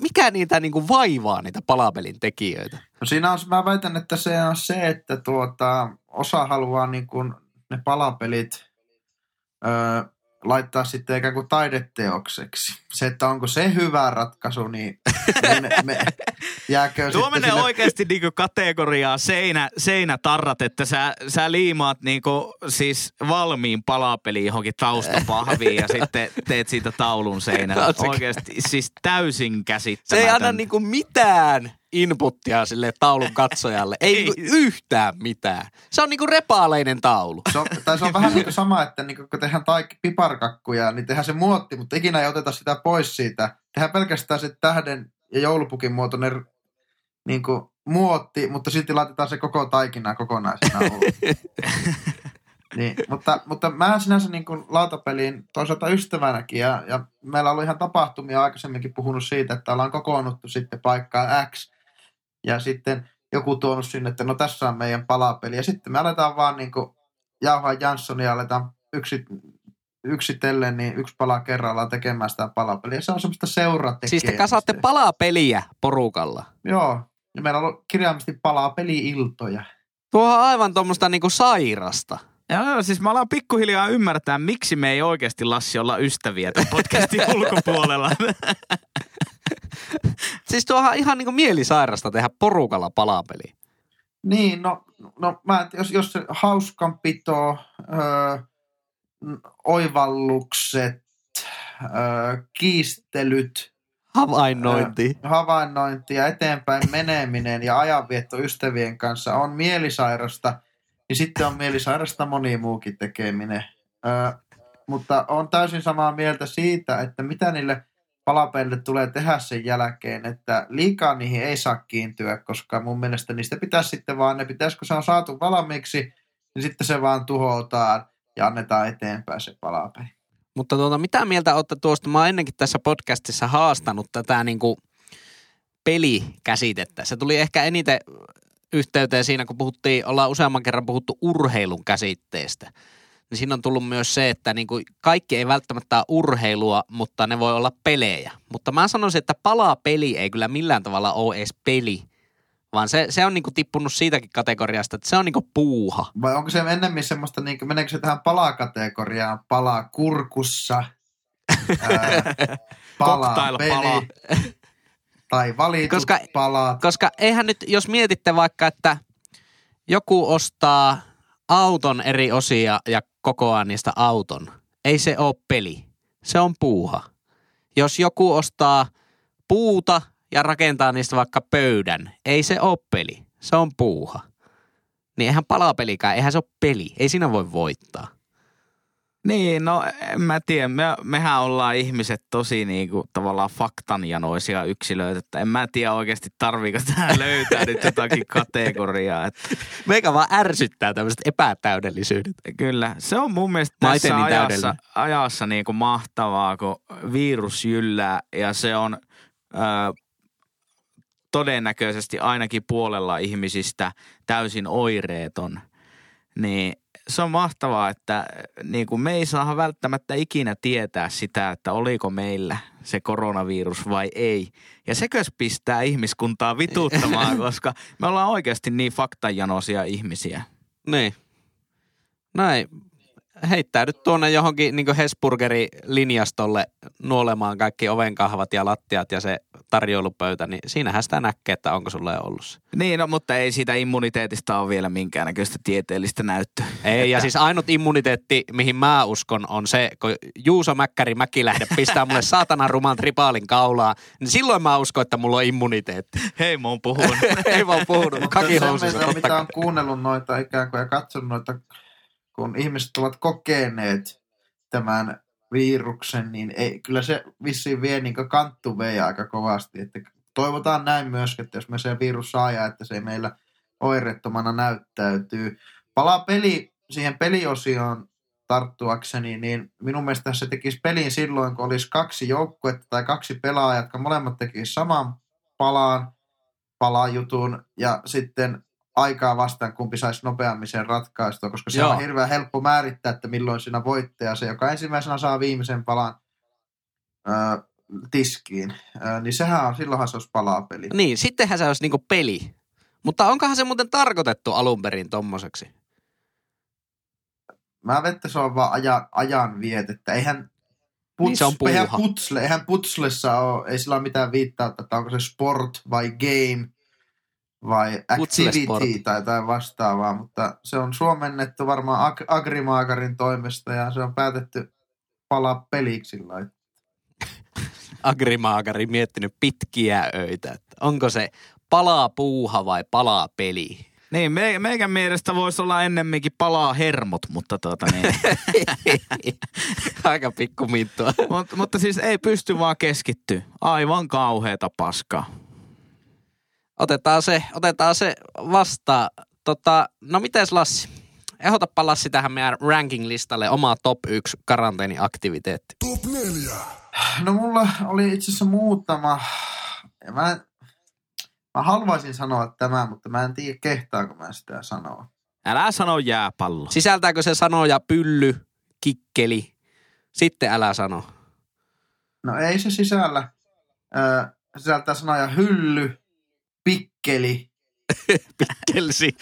mikä niitä niinku vaivaa niitä palapelin tekijöitä? No siinä on, mä väitän, että se on se, että osa haluaa niinku ne palapelit laittaa sitten ikään kuin taideteokseksi. Se, että onko se hyvä ratkaisu, niin me jääköön tuo menee sille oikeasti niinku kategoriaan seinätarrat, että sä liimaat niinku siis valmiin palapeliin johonkin taustapahviin ja sitten teet siitä taulun seinällä. Oikeasti siis täysin käsittämätöntä. Se ei anna niinku mitään inputtia sille taulun katsojalle. Ei yhtään mitään. Se on niinku repaaleinen taulu. Se on vähän niin kuin sama, että niinku, kun tehdään piparkakkuja, niin tehdään se muotti, mutta ikinä ei oteta sitä pois siitä. Tehdään pelkästään se tähden ja joulupukin muotoinen niinku, muotti, mutta silti laitetaan se koko taikina kokonaisena ulos. Niin, mutta mä sinänsä niin kuin lautapeliin toisaalta ystävänäkin ja meillä on ollut ihan tapahtumia aikaisemminkin puhunut siitä, että ollaan kokoonnuttu sitten paikkaa X. Ja sitten joku tuonut sinne, että no tässä on meidän palapeli. Ja sitten me aletaan vaan niin kuin jauhaa Janssonia ja aletaan yksitellen, niin yksi pala kerrallaan tekemään sitä palapeliä. Se on semmoista seuratekijää. Siis te kasaatte palapeliä porukalla? Joo. Ja meillä on ollut kirjaimisesti palapeli-iltoja. Tuohan aivan tuommoista niin kuin sairasta. Joo, siis mä alan pikkuhiljaa ymmärtää, miksi me ei oikeasti, Lassi, olla ystäviä tämän podcastin ulkopuolella. Siis tuohan ihan niin kuin mielisairasta tehdä porukalla palapeliä. Niin, no mä, jos se hauskanpito, oivallukset, kiistelyt. Havainnointi ja eteenpäin meneminen ja ajanvietto ystävien kanssa on mielisairasta. Ja sitten on mielisairasta moni muukin tekeminen. Mutta on täysin samaa mieltä siitä, että mitä niille palapelille tulee tehdä sen jälkeen, että liikaa niihin ei saa kiintyä, koska mun mielestä niistä pitäisi sitten vaan, kun se on saatu valmiiksi, niin sitten se vaan tuhotaan ja annetaan eteenpäin se palapeli. Mutta mitä mieltä olette tuosta? Mä oon ennenkin tässä podcastissa haastanut tätä niin kuin pelikäsitettä. Se tuli ehkä eniten yhteyteen siinä, kun ollaan useamman kerran puhuttu urheilun käsitteestä. Niin siinä on tullut myös se, että niin kuin kaikki ei välttämättä ole urheilua, mutta ne voi olla pelejä. Mutta mä sanoisin, että palapeli ei kyllä millään tavalla ole edes peli, vaan se on niin kuin tippunut siitäkin kategoriasta, että se on niin kuin puuha. Vai onko se ennemmin semmoista, niin kuin, meneekö se tähän palakategoriaan, palaa kurkussa, palapeli tai valitut palat? Koska eihän nyt, jos mietitte vaikka, että joku ostaa auton eri osia ja kokoaa niistä auton. Ei se ole peli. Se on puuha. Jos joku ostaa puuta ja rakentaa niistä vaikka pöydän, ei se ole peli. Se on puuha. Niin eihän palapelikään, eihän se ole peli. Ei siinä voi voittaa. Niin, no en mä tiedä. Mehän ollaan ihmiset tosi niinku tavallaan faktanjanoisia yksilöitä, että en mä tiedä oikeasti tarviiko tähän löytää nyt jotakin kategoriaa. Että meikä vaan ärsyttää tämmöiset epätäydellisyydet. Kyllä, se on mun mielestä tässä ajassa niinku mahtavaa, kun virus jyllää ja se on todennäköisesti ainakin puolella ihmisistä täysin oireeton, niin se on mahtavaa, että niin kuin me ei saa välttämättä ikinä tietää sitä, että oliko meillä se koronavirus vai ei. Ja sekös pistää ihmiskuntaa vituuttamaan, koska me ollaan oikeasti niin faktajanoisia ihmisiä. Niin. Näin. heittäydyt tuonne johonkin niin kuin Hesburgeri-linjastolle nuolemaan kaikki ovenkahvat ja lattiat ja se tarjoilupöytä, niin siinähän sitä näkee, että onko sulle ollut se. Niin, no, mutta ei siitä immuniteetista ole vielä minkäännäköistä tieteellistä näyttöä. Ei, että... ja siis ainut immuniteetti, mihin mä uskon, on se, kun Juuso Mäkkäri Mäki lähde pistää mulle saatanan ruman tripaalin kaulaa, niin silloin mä uskon, että mulla on immuniteetti. Hei, mä oon puhunut. Hei, mä oon puhunut. Kakihousissa. Mitä on kuunnellut noita ikään kuin ja katsonut noita... Kun ihmiset ovat kokeneet tämän viruksen, niin ei, kyllä se vissiin vie niin kuin kanttuveja aika kovasti. Että toivotaan näin myöskin, että jos me se virus saadaan, että se meillä oireettomana näyttäytyy. Palaa peli, siihen peliosioon tarttuakseni, niin minun mielestä se tekisi pelin silloin, kun olisi kaksi joukkuetta tai kaksi pelaajaa, jotka molemmat tekisivät saman palan jutun ja sitten... aikaa vastaan, kumpi saisi nopeammin sen ratkaistua, koska se on hirveän helppo määrittää, että milloin siinä voittaja se, joka ensimmäisenä saa viimeisen palan tiskiin, niin sehän on, silloinhan se olisi palapeli. Niin, sittenhän se olisi niinku peli. Mutta onkohan se muuten tarkoitettu alun perin tommoseksi? Mä vettä se on vaan ajan vietettä. Eihän putslessa ole, ei sillä ole mitään viittaa, että onko se sport vai game, vai activity tai vastaavaa, mutta se on suomennettu varmaan Agrimaakarin toimesta ja se on päätetty palaa peliksi laittaa. Agrimaakari miettinyt pitkiä öitä, että onko se palaa puuha vai palaa peli? Niin, meikän mielestä voisi olla ennemminkin palaa hermot, mutta niin. Aika pikku mittua. Mutta siis ei pysty vaan keskittyä. Aivan kauheeta paskaa. Otetaan se vastaan. No mites Lassi? Ehdotapa Lassi tähän meidän ranking-listalle oma top 1 karanteeniaktiviteetti. Top 4. No mulla oli itse asiassa muutama. Mä haluaisin sanoa tämän, mutta mä en tiedä kehtaanko mä sitä sanoa. Älä sano jääpallo. Sisältääkö se sanoja pylly, kikkeli? Sitten älä sano. No ei se sisällä. Sisältää sanoja hylly. Pikkeli. Pikkelsi.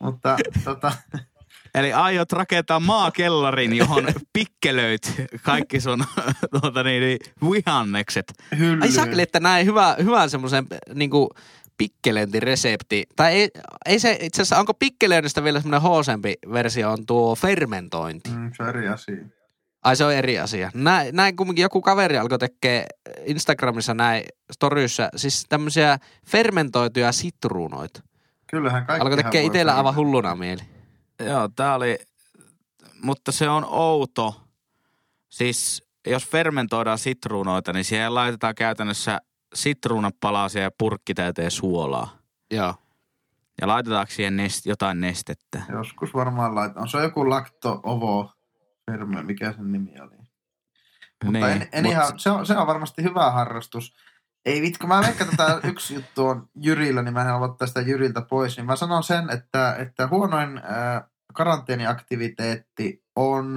Mutta Eli aiot rakentaa maakellarin, johon pikkelöit kaikki sun vihannekset. Hyllyyn. Ai sakeli, että näin hyvän semmoisen niinku pikkelöintiresepti. Tai ei se itse asiassa, onko pikkelöinnistä vielä semmoinen hoosempi versio on tuo fermentointi? Se on eri asia. Ai se on eri asia. Näin kumminkin joku kaveri alkoi tekee Instagramissa näin storyissa, siis tämmöisiä fermentoituja sitruunoita. Kyllähän kaikki. Alkoi tekee itsellä aivan hulluna mieli. Joo, tää oli, mutta se on outo. Siis jos fermentoidaan sitruunoita, niin siihen laitetaan käytännössä sitruunapalasia ja purkki täyteen suolaa. Joo. Ja laitetaanko siihen jotain nestettä? Joskus varmaan laitetaan. Se on joku lakto-ovo. Firma, mikä sen nimi oli. Mutta se on varmasti hyvä harrastus. Ei vitko, mä veikkaan tätä yksi juttu on Jyrillä, niin mä en halua ottaa sitä Jyriltä pois. Niin mä sanon sen, että huonoin karanteeniaktiviteetti on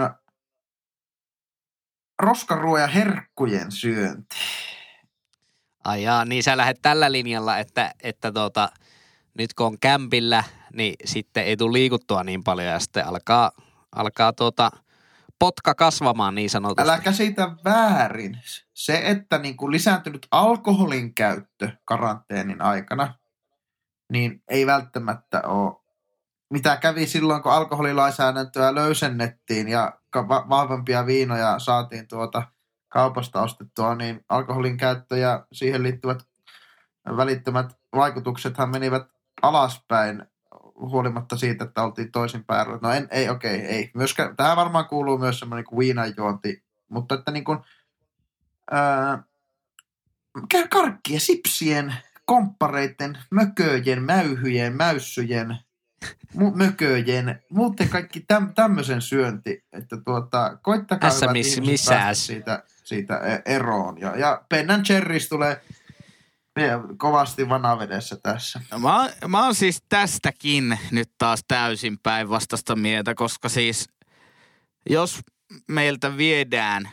roskaruoan ja herkkujen syönti. Ai jaa, niin sä lähdet tällä linjalla, että nyt kun on kämpillä, niin sitten ei tule liikuttua niin paljon ja sitten alkaa potka kasvamaan niin sanotusti. Älä käsitä väärin. Se, että niin kuin lisääntynyt alkoholin käyttö karanteenin aikana, niin ei välttämättä ole. Mitä kävi silloin, kun alkoholilainsäädäntöä löysennettiin ja vahvempia viinoja saatiin kaupasta ostettua, niin alkoholin käyttö ja siihen liittyvät välittömät vaikutuksethan menivät alaspäin. Huolimatta siitä, että oltiin toisinpäin. No ei. Tähän varmaan kuuluu myös semmoinen niin viinanjuonti, mutta että niin kuin karkkien, sipsien, komppareiden, mököjen, mäyhyjen, mäyssyjen, mököjen, muuten kaikki tämmöisen syönti, että koittakaa hyvät ihmiset päästä siitä eroon. Ja Ben & Jerry's tulee... kovasti vanavedessä tässä. Mä oon siis tästäkin nyt taas täysin päinvastaista mieltä, koska siis jos meiltä viedään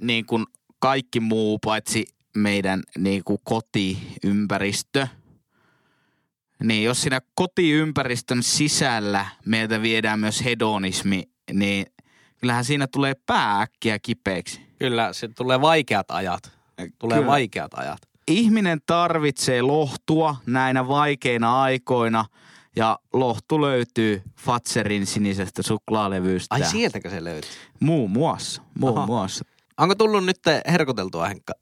niin kuin kaikki muu paitsi meidän niin kuin kotiympäristö, niin jos siinä kotiympäristön sisällä meiltä viedään myös hedonismi, niin kyllähän siinä tulee pää äkkiä kipeäksi. Kyllä, se tulee vaikeat ajat. Tulee kyllä. Vaikeat ajat. Ihminen tarvitsee lohtua näinä vaikeina aikoina ja lohtu löytyy Fazerin sinisestä suklaalevystä. Ai sieltäkö se löytyy? Muun muassa. Onko tullut nyt herkuteltua, Henkka?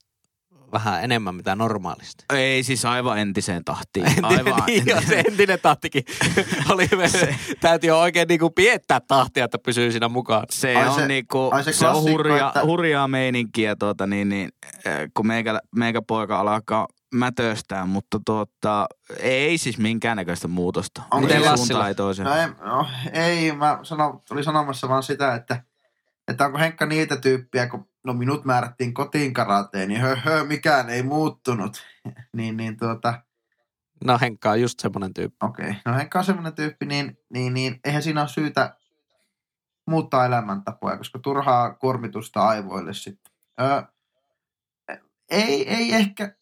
Vähän enemmän mitä normaalisti. Ei siis aivan entiseen tahtiin. Niin, jo, se entinen tahtikin oli se. Täytyy oikein niinku piettää tahtia, että pysyy siinä mukaan. Se on hurjaa meininkiä, kun meikä poika alkaa mätöstää, mutta ei siis minkäännäköistä muutosta. Miten Lassilla? Mä olin sanomassa vaan sitä, että onko Henkka niitä tyyppiä, kun minut määrättiin kotiin karateen, ja mikään ei muuttunut. No Henkka on just semmoinen tyyppi. Okei, no Henkka on semmoinen tyyppi, niin eihän siinä ole syytä muuttaa elämäntapoja, koska turhaa kuormitusta aivoille sitten. Ei ehkä,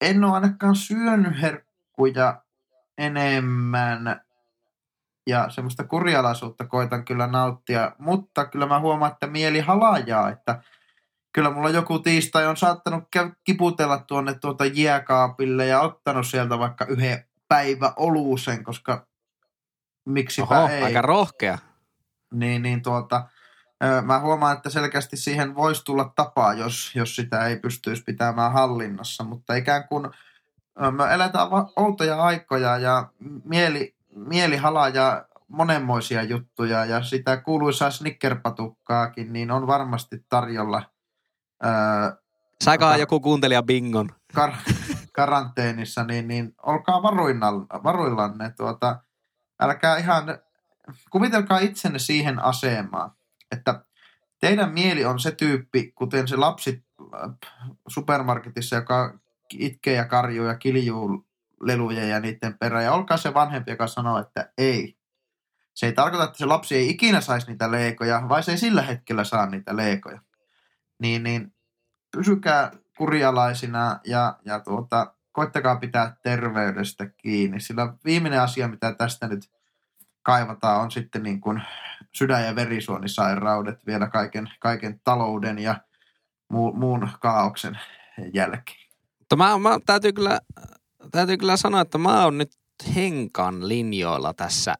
en ole ainakaan syönyt herkkuja enemmän. Ja semmoista kurjalaisuutta koitan kyllä nauttia, mutta kyllä mä huomaan, että mieli halajaa, että kyllä mulla joku tiistai on saattanut kiputella tuonne jääkaapille ja ottanut sieltä vaikka yhden päivä oluusen, koska miksipä ei. Aika rohkea. Mä huomaan, että selkeästi siihen voisi tulla tapaa, jos sitä ei pystyisi pitämään hallinnassa, mutta ikään kuin me eletään outoja aikoja ja mieli halaa ja monenmoisia juttuja ja sitä kuuluisaa snickerpatukkaakin, niin on varmasti tarjolla. Saikaa joku kuuntelija bingon. Karanteenissa, niin olkaa varuillanne. Älkää ihan, kuvitelkaa itsenne siihen asemaan, että teidän mieli on se tyyppi, kuten se lapsi supermarketissa, joka itkee ja karjuu ja kiljuu leluja ja niiden perään. Ja olkaa se vanhempi, joka sanoo, että ei. Se ei tarkoita, että se lapsi ei ikinä saisi niitä leikoja, vai se ei sillä hetkellä saa niitä leikoja. Niin pysykää kurjalaisina ja koittakaa pitää terveydestä kiinni. Sillä viimeinen asia, mitä tästä nyt kaivataan, on sitten niin kuin sydän- ja verisuonisairaudet vielä kaiken talouden ja muun kaaoksen jälkeen. Mä täytyy kyllä sanoa, että mä oon nyt Henkan linjoilla tässä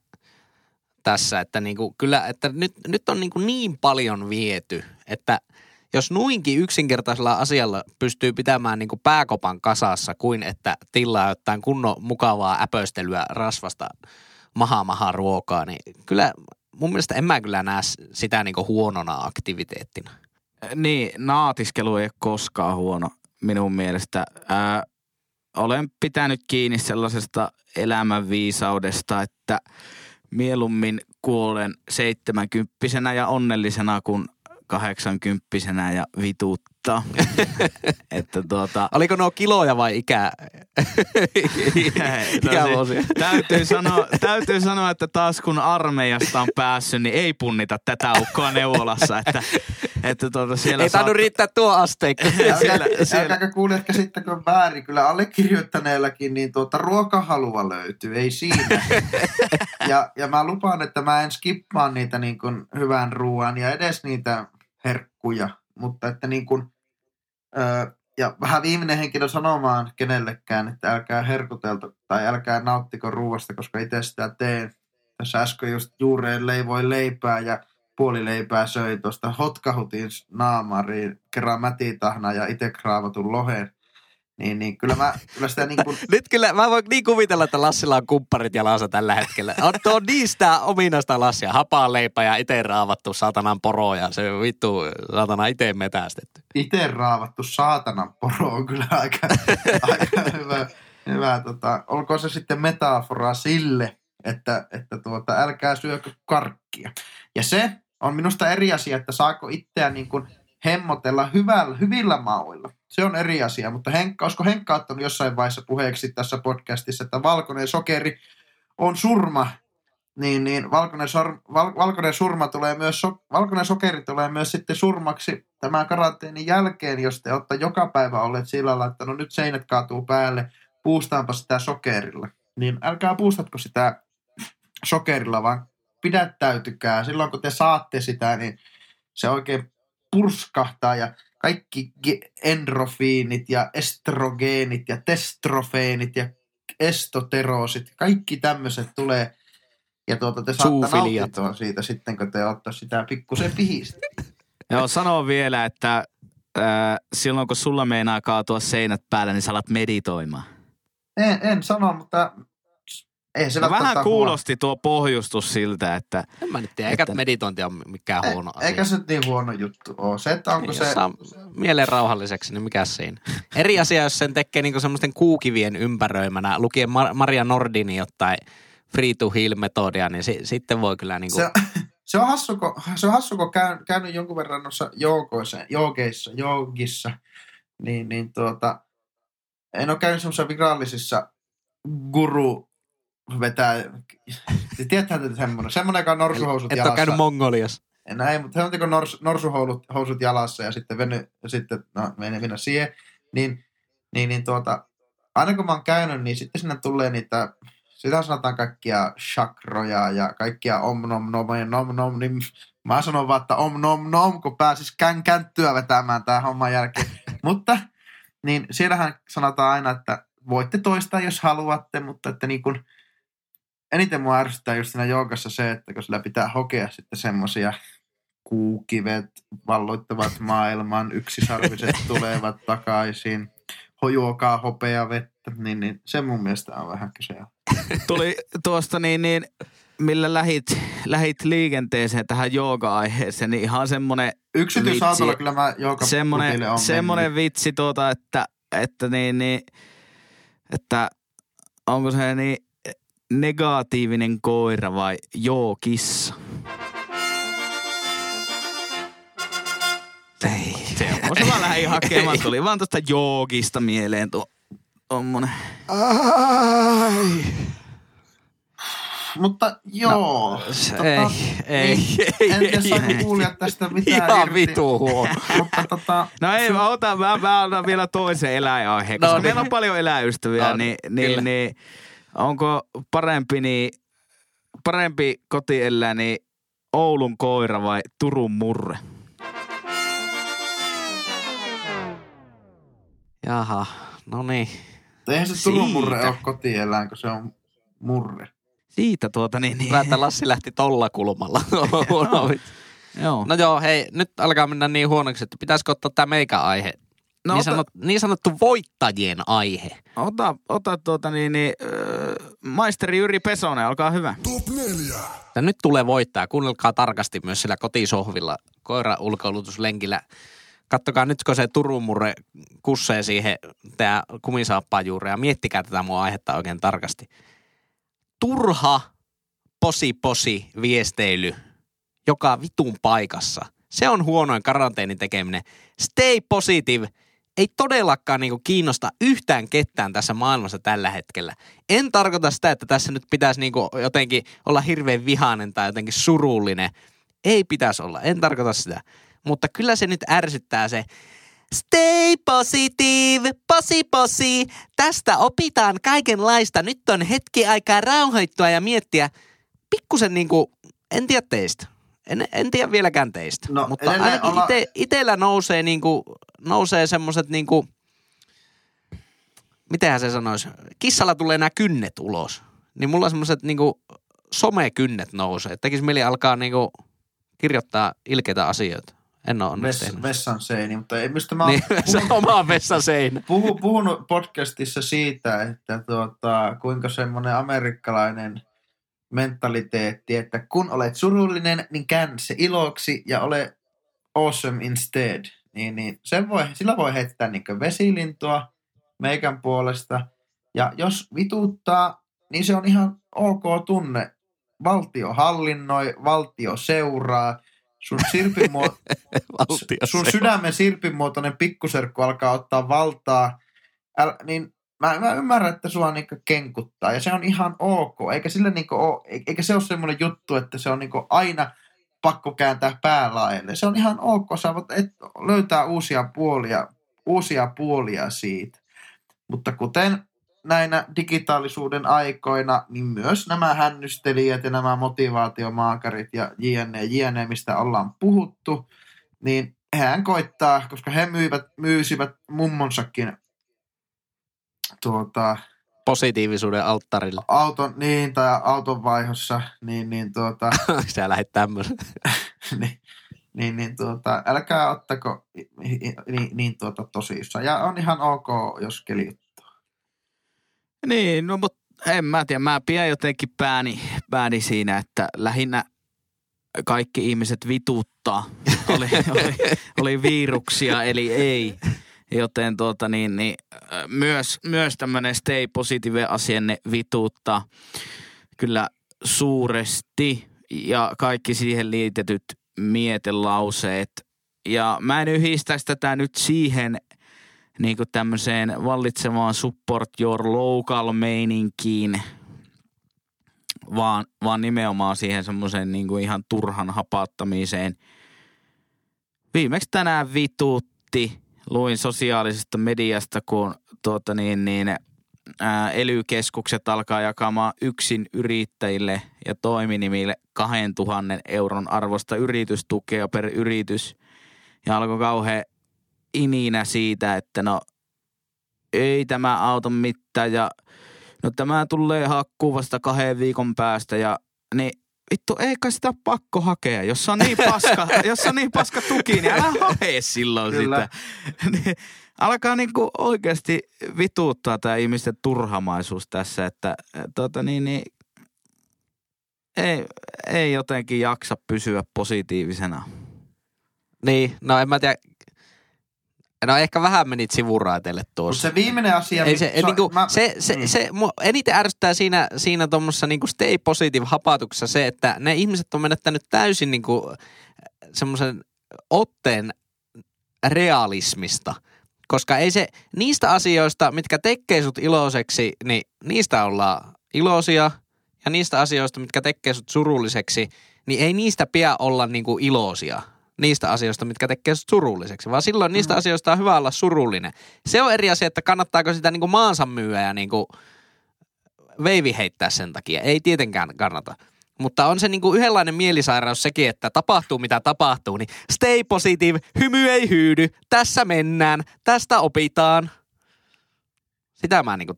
että niinku kyllä, että nyt on niinku niin paljon viety, että jos nuinkin yksinkertaisella asialla pystyy pitämään niinku pääkopan kasassa kuin että tilaa jotain kunnon mukavaa äpöstelyä rasvasta maha ruokaa, niin kyllä mun mielestä en mä kyllä näe sitä niinku huonona aktiviteettina. Niin, naatiskelu ei ole koskaan huono minun mielestä. Olen pitänyt kiinni sellaisesta elämänviisaudesta, että mieluummin kuolen 70-vuotiaana ja onnellisena kuin 80-vuotiaana ja vituttaa. Että Oliko nuo kiloja vai ikä? Täytyy sanoa, että taas kun armeijasta on päässyt, niin ei punnita tätä ukkoa neuvolassa, että siellä ei tainnut riittää tuo asteikko. Älkääkä kuuletkä sitten, kun väärin. Kyllä allekirjoittaneellakin niin ruokahalua löytyy, ei siinä. ja mä lupaan, että mä en skippaan niitä niin kuin hyvän ruoan ja edes niitä herkkuja. Mutta että niin kuin, ja vähän viimeinen henkilö sanomaan kenellekään, että älkää herkutelta tai älkää nauttiko ruoasta, koska itse sitä teen. Tässä äsken just juureen leivoi leipää ja puoli leipää söi tuosta hotkahutin naamariin, kerran mätitahnaa ja itse kraavatun lohen. Niin kyllä mä sitä niin kuin... Nyt kyllä mä voin niin kuvitella, että Lassilla on kumpparit jalansa tällä hetkellä. Otto on niistä ominaista Lassia. Hapaa leipää ja itse raavattu saatanan poro ja se vittu saatana itse metästetty. Itse raavattu saatanan poro on kyllä aika hyvä. Olkoon se sitten metafora sille, että älkää syökö karkkia. Ja se on minusta eri asia, että saako itseään niin kuin hemmotella hyvillä mauilla. Se on eri asia, mutta olisiko Henkka ottanut jossain vaiheessa puheeksi tässä podcastissa, että valkoinen sokeri on surma, niin valkoinen sokeri tulee myös sitten surmaksi tämän karanteenin jälkeen, jos te olette joka päivä olleet sillä lailla, että nyt seinät kaatuu päälle, puustaanpa sitä sokerilla. Niin älkää puustatko sitä sokerilla, vaan pidättäytykää. Silloin kun te saatte sitä, niin se oikein purskahtaa ja kaikki endrofiinit ja estrogeenit ja testrofeenit ja estoteroosit, kaikki tämmöiset tulee ja te saatte nautittua siitä sitten, kun te olette sitä pikkusen pihistä. Joo, sanoo vielä, että silloin kun sulla meinaa kaatua seinät päälle, niin sä alat meditoimaan. En sano, mutta... No vähän kuulosti tuo pohjustus siltä, että... En mä nyt tiedä, eikä meditointi ole mikään huono asia. Eikä se niin huono juttu ole. Se, että onko se... mielen rauhalliseksi, niin mikä siinä? Eri asia, jos sen tekee niinku semmoisten kuukivien ympäröimänä, lukien Maria Nordinio tai Free to Heal -metodia, niin sitten voi kyllä niinku... Se on hassuko käynyt jonkun verran noissa joogissa, niin en ole käynyt semmoisissa virallisissa guru... vetää, tiedäthän te semmoinen, joka on norsuhousut jalassa. Et ole käynyt Mongoliassa. Näin, mutta hän on teko norsuhousut jalassa ja sitten vennyt, ja sitten, no mennä siihen, niin aina kun mä oon käynyt, niin sitten sinne tulee niitä, sitä sanotaan kaikkia chakroja ja kaikkia om nom, niin mä sanon vaan, että om nom nom, kun pääsis känttyä vetämään tämän homman jälkeen. Mutta, niin siellähän sanotaan aina, että voitte toistaa, jos haluatte, mutta että niin kuin eniten mua ärsyttää just siinä joogassa se, että kun sillä pitää hokea sitten semmoisia kuukivet, valloittavat maailman, yksisarviset tulevat takaisin, hojuokaa hopeavettä, niin se mun mielestä on vähän kyse. Tuli tuosta niin millä lähit liikenteeseen tähän jooga-aiheeseen, niin ihan semmoinen yksityisautolla kyllä mä jooga-putille on semmoinen vitsi että niin että onko se niin negatiivinen koira vai joo kissa? Ei. Semmoisen vaan lähdin hakemaan. Tuli vaan tuosta joogista mieleen tuo tommonen. Ai. Mutta joo. No, ei. En saa kuulia tästä mitään ihan irti. Ihan vitu huono. No ei, mä otan vielä toisen eläinaiheen, koska meillä on paljon eläinystäviä, niin onko parempi kotieläini Oulun koira vai Turun murre? Jaha, no niin. Eihän se Turun murre ole kotieläin, kun se on murre. Siitä Räätä Lassi lähti tolla kulmalla. No joo, hei, nyt alkaa mennä niin huonoksi, että pitäisikö ottaa tämä meikän aihe. No niin sanottu voittajien aihe. Ota maisteri Jyri Pesonen, olkaa hyvä. Top 4. Ja nyt tulee voittaja, kuunnelkaa tarkasti myös sillä kotisohvilla, koiraulkoilutuslenkillä. Kattokaa nyt, kun se Turun murre kussee siihen tää kumisaappaan juureen ja miettikää tätä mun aihetta oikein tarkasti. Turha posi viesteily joka vitun paikassa. Se on huonoin karanteenin tekeminen. Stay positive. Ei todellakaan niinku kiinnosta yhtään ketään tässä maailmassa tällä hetkellä. En tarkoita sitä, että tässä nyt pitäisi niinku jotenkin olla hirveän vihainen tai jotenkin surullinen. Ei pitäisi olla. En tarkoita sitä. Mutta kyllä se nyt ärsyttää se. Stay positive, posi. Tästä opitaan kaikenlaista. Nyt on hetki aikaa rauhoittua ja miettiä pikkusen niinku, en tiedä teistä. En tiedä vieläkään teistä. No, mutta ainakin itsellä nousee semmoiset niinku, mitenhän se sanoisi, kissalla tulee nämä kynnet ulos. Niin mulla semmoiset niinku somekynnet nousee. Tekis mieli alkaa niinku kirjoittaa ilkeitä asioita. En ole onneksi tehnyt. Vessan seini, mutta ei mistä mä oon... Niin, omaa vessan seinä. Puhunut podcastissa siitä, että kuinka semmoinen amerikkalainen mentaliteetti, että kun olet surullinen, niin käännä se iloksi ja ole awesome instead. Niin sillä voi heittää niin kuin vesilintua meikän puolesta. Ja jos vituuttaa, niin se on ihan ok tunne. Valtio hallinnoi, valtio seuraa. Sun sydämen sirpinmuotoinen pikkuserkku alkaa ottaa valtaa, niin mä ymmärrän, että sua niinku kenkuttaa ja se on ihan ok. Eikä, sillä niinku ole, eikä se ole semmoinen juttu, että se on niinku aina pakko kääntää päälaelle. Se on ihan ok, sä voit löytää uusia puolia siitä. Mutta kuten näinä digitaalisuuden aikoina, niin myös nämä hännystelijät ja nämä motivaatiomaakarit ja jne, mistä ollaan puhuttu, niin hehän koittaa, koska he myysivät mummonsakin positiivisuuden alttarilla. Auton vaihossa, niin Sä lähdet tämmöisen. Älkää ottako tosissaan. Ja on ihan ok, jos keliuttaa. Niin, no mutta en mä tiedä. Mä pidän jotenkin pääni siinä, että lähinnä kaikki ihmiset vituttaa. Oli viruksia, eli ei. Joten myös tämmöinen stay positive asianne vituuttaa kyllä suuresti ja kaikki siihen liitetyt mietelauseet. Ja mä en yhdistäisi tätä nyt siihen niin kuin tämmöiseen vallitsevaan support your local meininkiin, vaan nimenomaan siihen semmoiseen niin kuin ihan turhan hapattamiseen. Viimeksi tänään vituutti. Luin sosiaalisesta mediasta, kun ELY-keskukset alkaa jakamaan yksin yrittäjille ja toiminimille 2 000 euron arvosta yritystukea per yritys. Ja alkoi kauhean ininä siitä, että no ei tämä auta mitään ja no tämä tulee hakkuu vasta 2 viikon päästä ja niin. Vittu, eikä sitä pakko hakea. Jos on niin paska, tuki, niin älä hae silloin kyllä sitä. Alkaa niinku oikeasti vituuttaa tämä ihmisten turhamaisuus tässä, että ei jotenkin jaksa pysyä positiivisena. Niin, no en mä tiedä. No ehkä vähän menit sivuraiteille tuossa. Mutta se viimeinen asia... Se eniten ärsyttää siinä tuommoisessa niinku stay positive -hapatuksessa se, että ne ihmiset on menettänyt täysin niinku semmoisen otteen realismista. Koska ei se niistä asioista, mitkä tekee sut iloiseksi, niin niistä ollaan iloisia. Ja niistä asioista, mitkä tekee sut surulliseksi, niin ei niistä pidä olla niinku iloisia. Niistä asioista, mitkä tekee surulliseksi, vaan silloin niistä asioista on hyvä olla surullinen. Se on eri asia, että kannattaako sitä niinku maansa myyä ja niinku veivi heittää sen takia. Ei tietenkään kannata. Mutta on se niinku yhdenlainen mielisairaus sekin, että tapahtuu mitä tapahtuu, niin stay positive, hymy ei hyydy, tässä mennään, tästä opitaan. Sitä mä niinku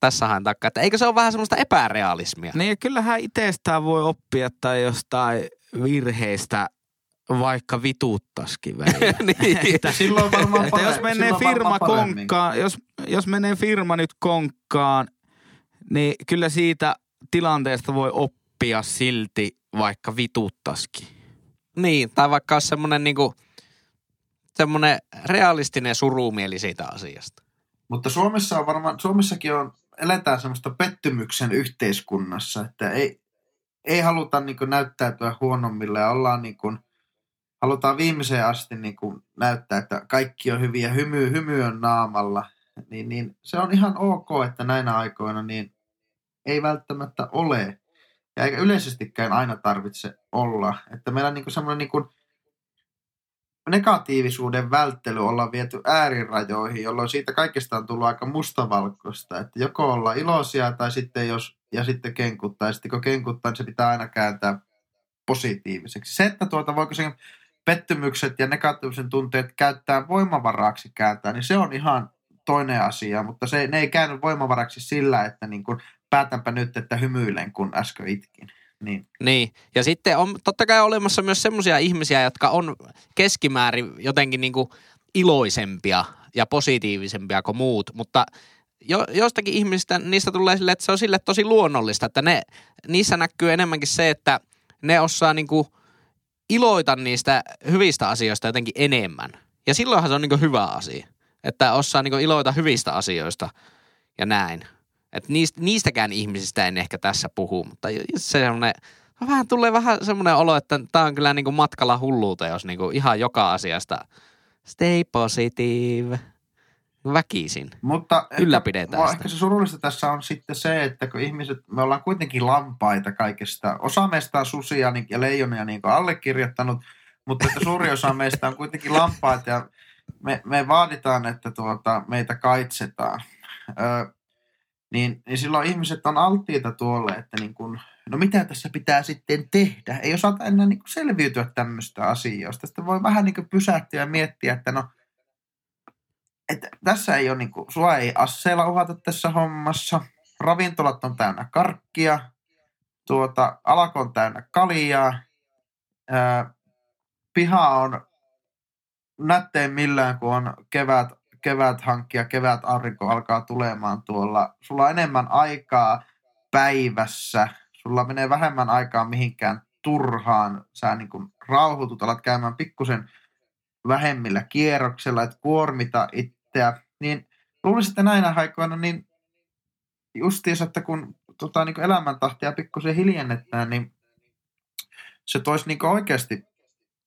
tässä haen takaa, että eikö se ole vähän semmoista epärealismia? Niin kyllähän itsestään voi oppia tai jostain virheistä. Vaikka vituuttaskin välillä. Niin. Silloin varmaan jos menee firma konkkaan, jos menee firma nyt konkkaan, niin kyllä siitä tilanteesta voi oppia silti vaikka vituuttaskin. Niin, tai vaikka on semmoinen niinku semmoinen realistinen surumieli siitä asiasta. Mutta Suomessa on varmaan, Suomessakin on, eletään semmoista pettymyksen yhteiskunnassa, että ei haluta niinku näyttäytyä huonommille ja ollaan niinku halutaan viimeiseen asti niin kuin näyttää, että kaikki on hyviä, hymy on naamalla. Niin se on ihan ok, että näinä aikoina niin ei välttämättä ole. Ja eikä yleisestikään aina tarvitse olla. Että meillä on niin kuin semmoinen niin kuin negatiivisuuden välttely ollaan viety äärirajoihin, jolloin siitä kaikesta on tullut aika mustavalkoista. Että joko olla iloisia tai sitten sitten kenkuttaa. Ja sitten kun kenkuttaa, niin se pitää aina kääntää positiiviseksi. Se, että voiko se... pettymykset ja negatiivisen tunteet käyttää voimavaraaksi kääntää, niin se on ihan toinen asia, mutta ne ei käänny voimavaraksi sillä, että niin kun päätänpä nyt, että hymyilen, kun äsken itkin. Niin. Ja sitten on totta kai olemassa myös semmoisia ihmisiä, jotka on keskimäärin jotenkin niin kuin iloisempia ja positiivisempia kuin muut, mutta jostakin ihmistä niistä tulee sille, että se on sille tosi luonnollista, että niissä näkyy enemmänkin se, että ne osaa niin kuin iloita niistä hyvistä asioista jotenkin enemmän. Ja silloinhan se on niinku hyvä asia, että osaa niinku iloita hyvistä asioista ja näin. Et niistäkään ihmisistä en ehkä tässä puhu, mutta tulee vähän semmoinen olo, että tää on kyllä niinku matkalla hulluuta, jos niinku ihan joka asiasta stay positive väkisin. Mutta ylläpidetään sitä. Ehkä se surullista tässä on sitten se, että kun ihmiset, me ollaan kuitenkin lampaita kaikesta. Osa meistä on susia ja leijonia niin kuin allekirjoittanut, mutta että suuri osa meistä on kuitenkin lampaita ja me vaaditaan, että meitä kaitsetaan. niin silloin ihmiset on alttiita tuolle, että niin kun, no mitä tässä pitää sitten tehdä? Ei osata enää niin kun selviytyä tämmöistä asioista. Sitten voi vähän niin kun pysähtyä ja miettiä, että no, että tässä ei ole niin kun, sua ei asseilla uhata tässä hommassa. Ravintolat on täynnä karkkia, alako on täynnä kaljaa, piha on nättein millään, kun on kevät aurinko alkaa tulemaan tuolla. Sulla on enemmän aikaa päivässä, sulla menee vähemmän aikaa mihinkään turhaan. Sä niin kuin rauhoitut, alat käymään pikkusen vähemmillä kierroksella, et kuormita itseä. Niin luulisin, että näinä aikoina niin justiinsa, että kun niin elämäntahtia pikkusen hiljennetään, niin se toisi niin oikeasti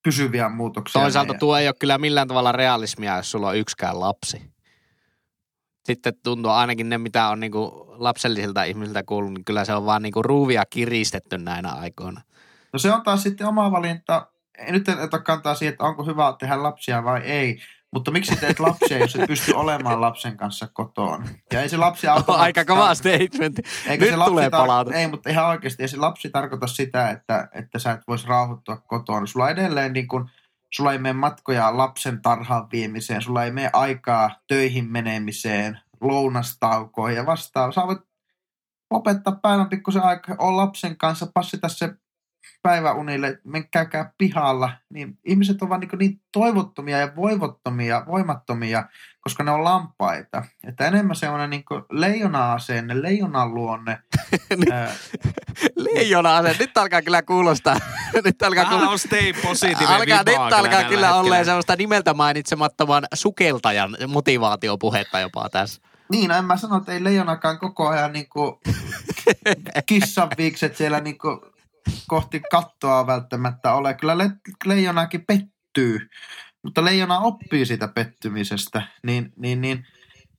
pysyviä muutoksia. Toisaalta tuo ei ole kyllä millään tavalla realismia, jos sulla on yksikään lapsi. Sitten tuntuu ainakin ne, mitä on niin kuin lapsellisilta ihmisiltä kuullut, niin kyllä se on vaan niin kuin ruuvia kiristetty näinä aikoina. No se on taas sitten oma valinta. Nyt en ota kantaa siihen, että onko hyvä tehdä lapsia vai ei. Mutta miksi teet lapsia, jos et pysty olemaan lapsen kanssa kotoon? Ja ei se lapsi auta. Aika kova statement. Nyt se tulee palata. Ei, mutta ihan oikeasti. Ei se lapsi tarkoita sitä, että sä et voisi rauhoittua kotoon. Sulla edelleen niin kun, sulla ei mene matkoja lapsen tarhaan viemiseen. Sulla ei mene aikaa töihin menemiseen, lounastaukoon ja vastaan. Sä voit lopettaa päivän pikkusen aikaa. Ole lapsen kanssa, passita se päiväunille, käykää pihalla, niin ihmiset ovat niin toivottomia ja voimattomia, koska ne on lampaita. Että enemmän semmoinen niin leijona-asenne, leijonan luonne. Leijona-asenne, nyt alkaa kyllä kuulostaa. On stay positive. Nyt alkaa kyllä olleen semmoista nimeltä mainitsemattoman sukeltajan motivaatiopuhetta jopa tässä. Niin, no en mä sano, että ei leijonakaan koko ajan niin kissanviikset siellä niin kohti kattoa välttämättä ole. Kyllä leijonakin pettyy, mutta leijona oppii siitä pettymisestä. Niin.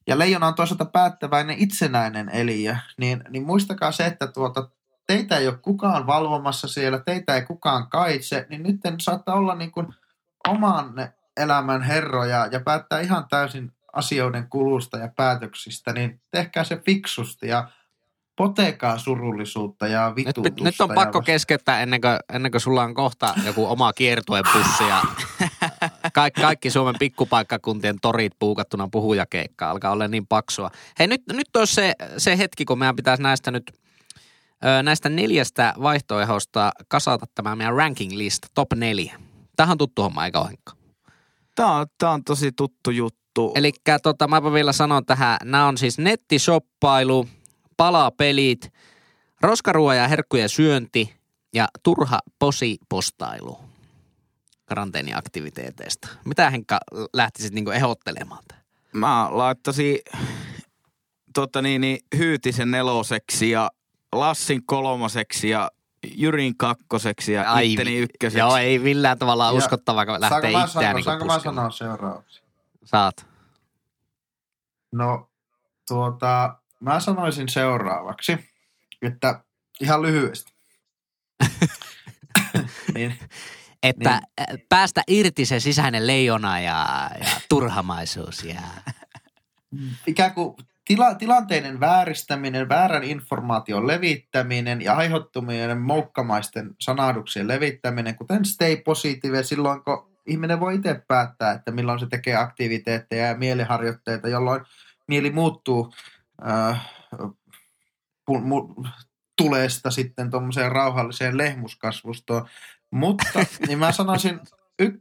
Ja leijona on toisaalta päättäväinen itsenäinen eliö. Niin muistakaa se, että teitä ei ole kukaan valvomassa siellä, teitä ei kukaan kaitse, niin nyt saattaa olla niin kuin oman elämän herroja ja päättää ihan täysin asioiden kulusta ja päätöksistä. Niin tehkää se fiksusti ja potekaa surullisuutta ja vitutusta. Nyt on pakko keskeyttää ennen kuin sulla on kohta joku oma kiertuepussi ja kaikki Suomen pikkupaikkakuntien torit puukattuna puhujakeikkaa. Alkaa olla niin paksua. Hei, nyt on se hetki, kun meidän pitäisi näistä 4 vaihtoehdosta kasata tämä meidän ranking-lista, top 4. Tähän on tuttu homma, eikä Henkka? Tämä on tosi tuttu juttu. Elikkä mäpä vielä sanon tähän. Nämä on siis nettishoppailu, palapelit, roskaruoja ja herkkujen syönti ja turha posipostailu karanteeniaktiviteeteista. Mitä Henkka lähtisit niinku ehdottelemaan? Mä laittaisin Hyytisen 4 ja Lassin 3 ja Jyrin 2 ja itteni 1. Joo, ei millään tavalla uskottavaa, kun lähtee itseään niinku puskemaan. Saanko mä sanoa seuraavaksi? Saat. No, mä sanoisin seuraavaksi, että ihan lyhyesti. Että niin. Päästä irti se sisäinen leijona ja turhamaisuus. Ja ikään kuin tilanteiden vääristäminen, väärän informaation levittäminen ja aiheuttaminen moukkamaisten sanahduksien levittäminen, kuten stay positive, silloin kun ihminen voi itse päättää, että milloin se tekee aktiviteetteja ja mieliharjoitteita, jolloin mieli muuttuu tulesta sitten tuommoiseen rauhalliseen lehmuskasvustoon. Mutta niin mä sanoisin 1,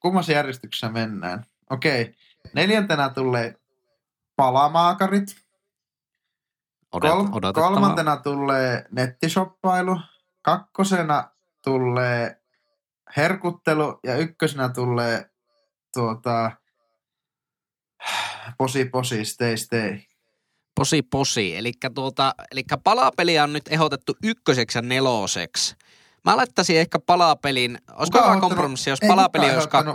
kummassa järjestyksessä mennään. Okei. 4 tulee palamaakarit. 3 tulee nettishoppailu. 2 tulee herkuttelu ja 1 tulee posi, stay. Posi. Elikkä palapeliä on nyt ehdotettu 1 ja 4. Mä laittaisin ehkä palapelin. Olisiko hyvä kompromissi, jos palapeli olisi 2?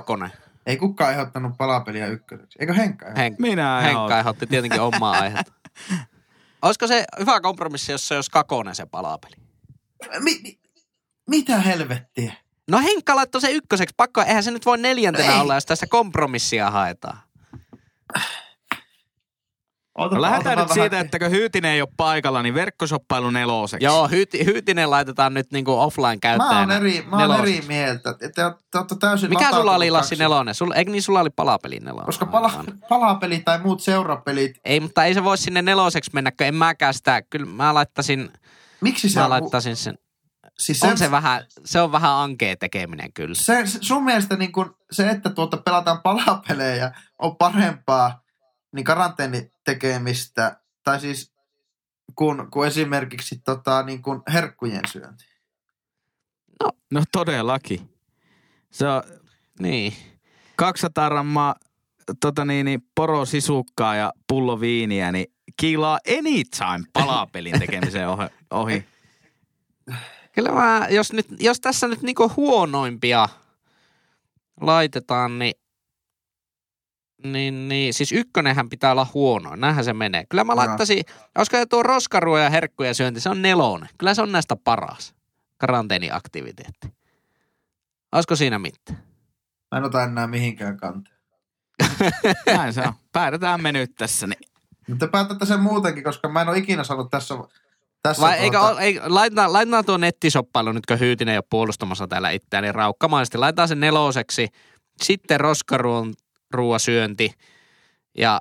Ei kukaan ehdottanut palapelia 1. Eikö Henkka ehdottanut? Henkka ehdotti tietenkin omaa aihetta. Olisiko se hyvä kompromissi, jos se olisi 2 se palapeli? Mitä helvettiä? No Henkka laittoi se 1. Pakko, eihän se nyt voi 4 olla, jos tässä kompromissia haetaan. No lähdetään nyt siitä, että kun Hyytinen ei ole paikalla, niin verkkoshoppailu neloseksi. Joo, Hyytinen laitetaan nyt niin kuin offline-käyttäjänä. Mä oon eri mieltä. Te olette täysin mikä sulla oli, Lassi, nelonen? Sulla oli palapeli nelonen. Koska palapeli tai muut seurapelit. Ei, mutta ei se voi sinne neloseksi mennä, kun en mäkään sitä. Kyllä mä laittaisin, miksi se mä laittaisin sen. Siis on se on vähän ankea tekeminen kyllä. Se, sun mielestä niin kun se, että pelataan palapelejä on parempaa niin karanteeni tekemistä, tai siis kun esimerkiksi niin kun herkkujen syönti. No todellakin. Se on, niin. 200 grammaa porosisukkaa ja pullo viiniä, niin kiilaa anytime palapelin tekemiseen ohi. Kyllä mä, jos tässä nyt niinku huonoimpia laitetaan, niin siis ykkönenhän pitää olla huonoin, näinhän se menee. Kyllä mä laittaisin, olisiko tuo roskaruoja ja herkkuja syönti, se on nelonen. Kyllä se on näistä paras karanteeniaktiviteetti. Olisiko siinä mitään? Mä en ota enää mihinkään kanteen. Näin se on. Päätetään me nyt tässä. Niin. Mutta päätätte sen muutenkin, koska mä en ole ikinä saanut tässä... Laitetaan tuo nettisoppailu, nytkö Hyytinen ei ole puolustamassa täällä itseään, niin raukkamaisesti. Laitetaan sen neloseksi, sitten roskaruoasyönti ja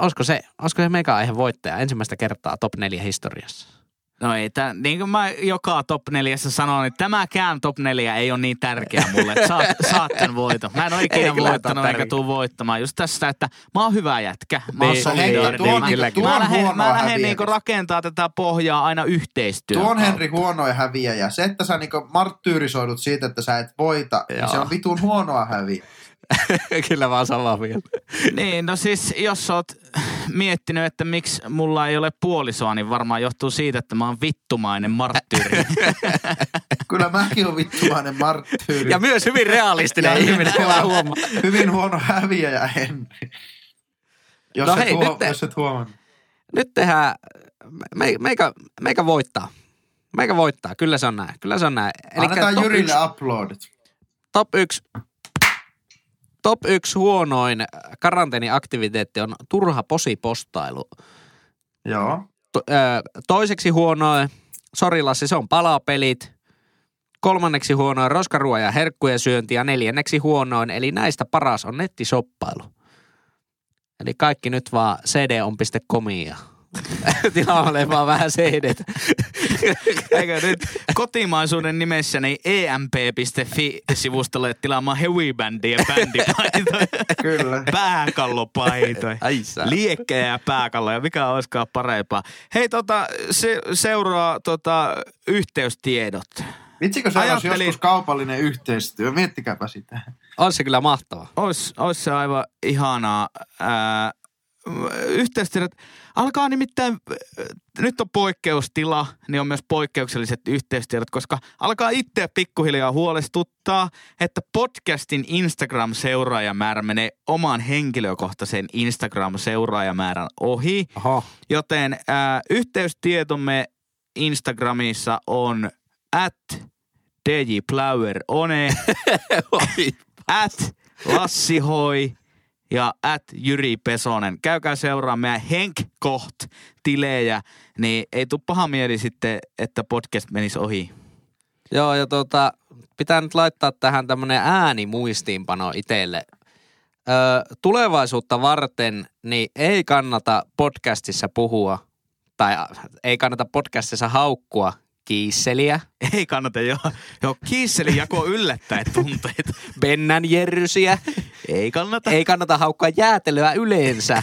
olisiko se mega-aihe voittaja ensimmäistä kertaa top 4 historiassa? No ei, niin kuin mä joka top 4:ssä sanon, että tämäkään top 4 ei ole niin tärkeä mulle, että saat tämän voiton. Mä en oikein voittanut eikä tuu voittamaan. Just tässä, että mä oon hyvä jätkä. Mä oon Mä lähden niinku rakentaa tätä pohjaa aina yhteistyötä. Tuon Henri huonoja häviäjä. Se, että sä niinku marttyyrisoidut siitä, että sä et voita, niin se on vitun huonoa häviä. Kyllä mä oon samaa mieltä. Niin, no siis jos oot miettinyt, että miksi mulla ei ole puolisoa, niin varmaan johtuu siitä, että mä oon vittumainen marttyyri. Kyllä mäkin oon vittumainen marttyyri. Ja myös hyvin realistinen ihminen. Hyvin huono häviäjä, Henri. Jos et huomannut. Nyt tehdään, meikä voittaa. Meikä voittaa, kyllä se on näin. Kyllä se on näin. Annetaan top Jyrille uploadit. Top 1. Top 1 huonoin karanteeniaktiviteetti on turha posipostailu. Joo. Toiseksi huonoin, sori Lassi, se on palapelit. Kolmanneksi huonoin roskaruoja ja herkkujen syönti ja neljänneksi huonoin, eli näistä paras on nettisoppailu. Eli kaikki nyt vaan cdon.comia. Tilaalle vaan vähän CD-tä. Eikö nyt kotimaisuuden nimessä niin emp.fi-sivustolle tilaamaan heavy-bändiä ja bändipaitoja. Kyllä. Pääkallopaitoja. Liekkejä ja pääkalloja. Mikä olisikaan parempaa. Hei, seuraa yhteystiedot. Vitsikö se olisi joskus kaupallinen yhteistyö? Miettikääpä sitä. Olisi se kyllä mahtava. Olisi se aivan ihanaa. Yhteistyöt alkaa nimittäin, nyt on poikkeustila, niin on myös poikkeukselliset yhteistyöt, koska alkaa itseä pikkuhiljaa huolestuttaa, että podcastin Instagram-seuraajamäärä menee oman henkilökohtaisen Instagram-seuraajamäärän ohi. Aha. Joten yhteystietomme Instagramissa on @djplauerone, @lassihoi. Ja @Jyri Pesonen. Käykää seuraamaan meidän Henkkoht-tilejä, niin ei tule paha mieli sitten, että podcast menisi ohi. Joo, ja pitää nyt laittaa tähän tämmöinen äänimuistiinpano itselle. Tulevaisuutta varten, niin ei kannata podcastissa puhua, tai ei kannata podcastissa haukkua kiisseliä. Ei kannata, joo. Kiisseli jako yllättäen tunteita. Bennän jerrysiä. Ei kannata haukkaa jäätelöä yleensä.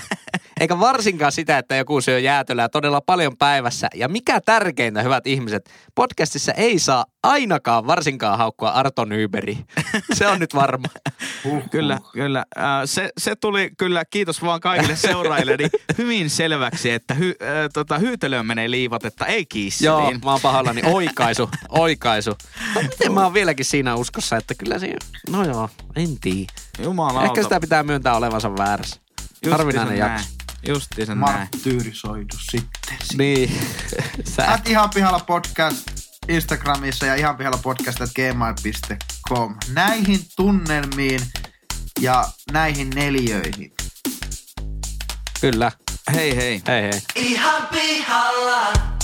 Eikä varsinkaan sitä, että joku syö jäätelöä todella paljon päivässä. Ja mikä tärkeintä, hyvät ihmiset, podcastissa ei saa ainakaan varsinkaan haukkua Arto Nyberg. Se on nyt varma. Kyllä. Se tuli kyllä, kiitos vaan kaikille seuraajille, niin hyvin selväksi, että hyytelöön menee liivatetta, ei kiisseliin. Joo, mä oon pahallani. Oikaisu. No, miten mä oon vieläkin siinä uskossa, että kyllä siinä, no joo, en tiedä. Jumalauta. Ehkä sitä pitää myöntää olevansa väärässä. Harvinainen jakso. Justi sen näin. Marttyyrisoidu sitten. Niin. At ihan pihalla podcast Instagramissa ja ihan pihalla podcast@gmail.com. Näihin tunnelmiin ja näihin neljöihin. Kyllä. Hei hei. Hei hei. Ihan pihalla.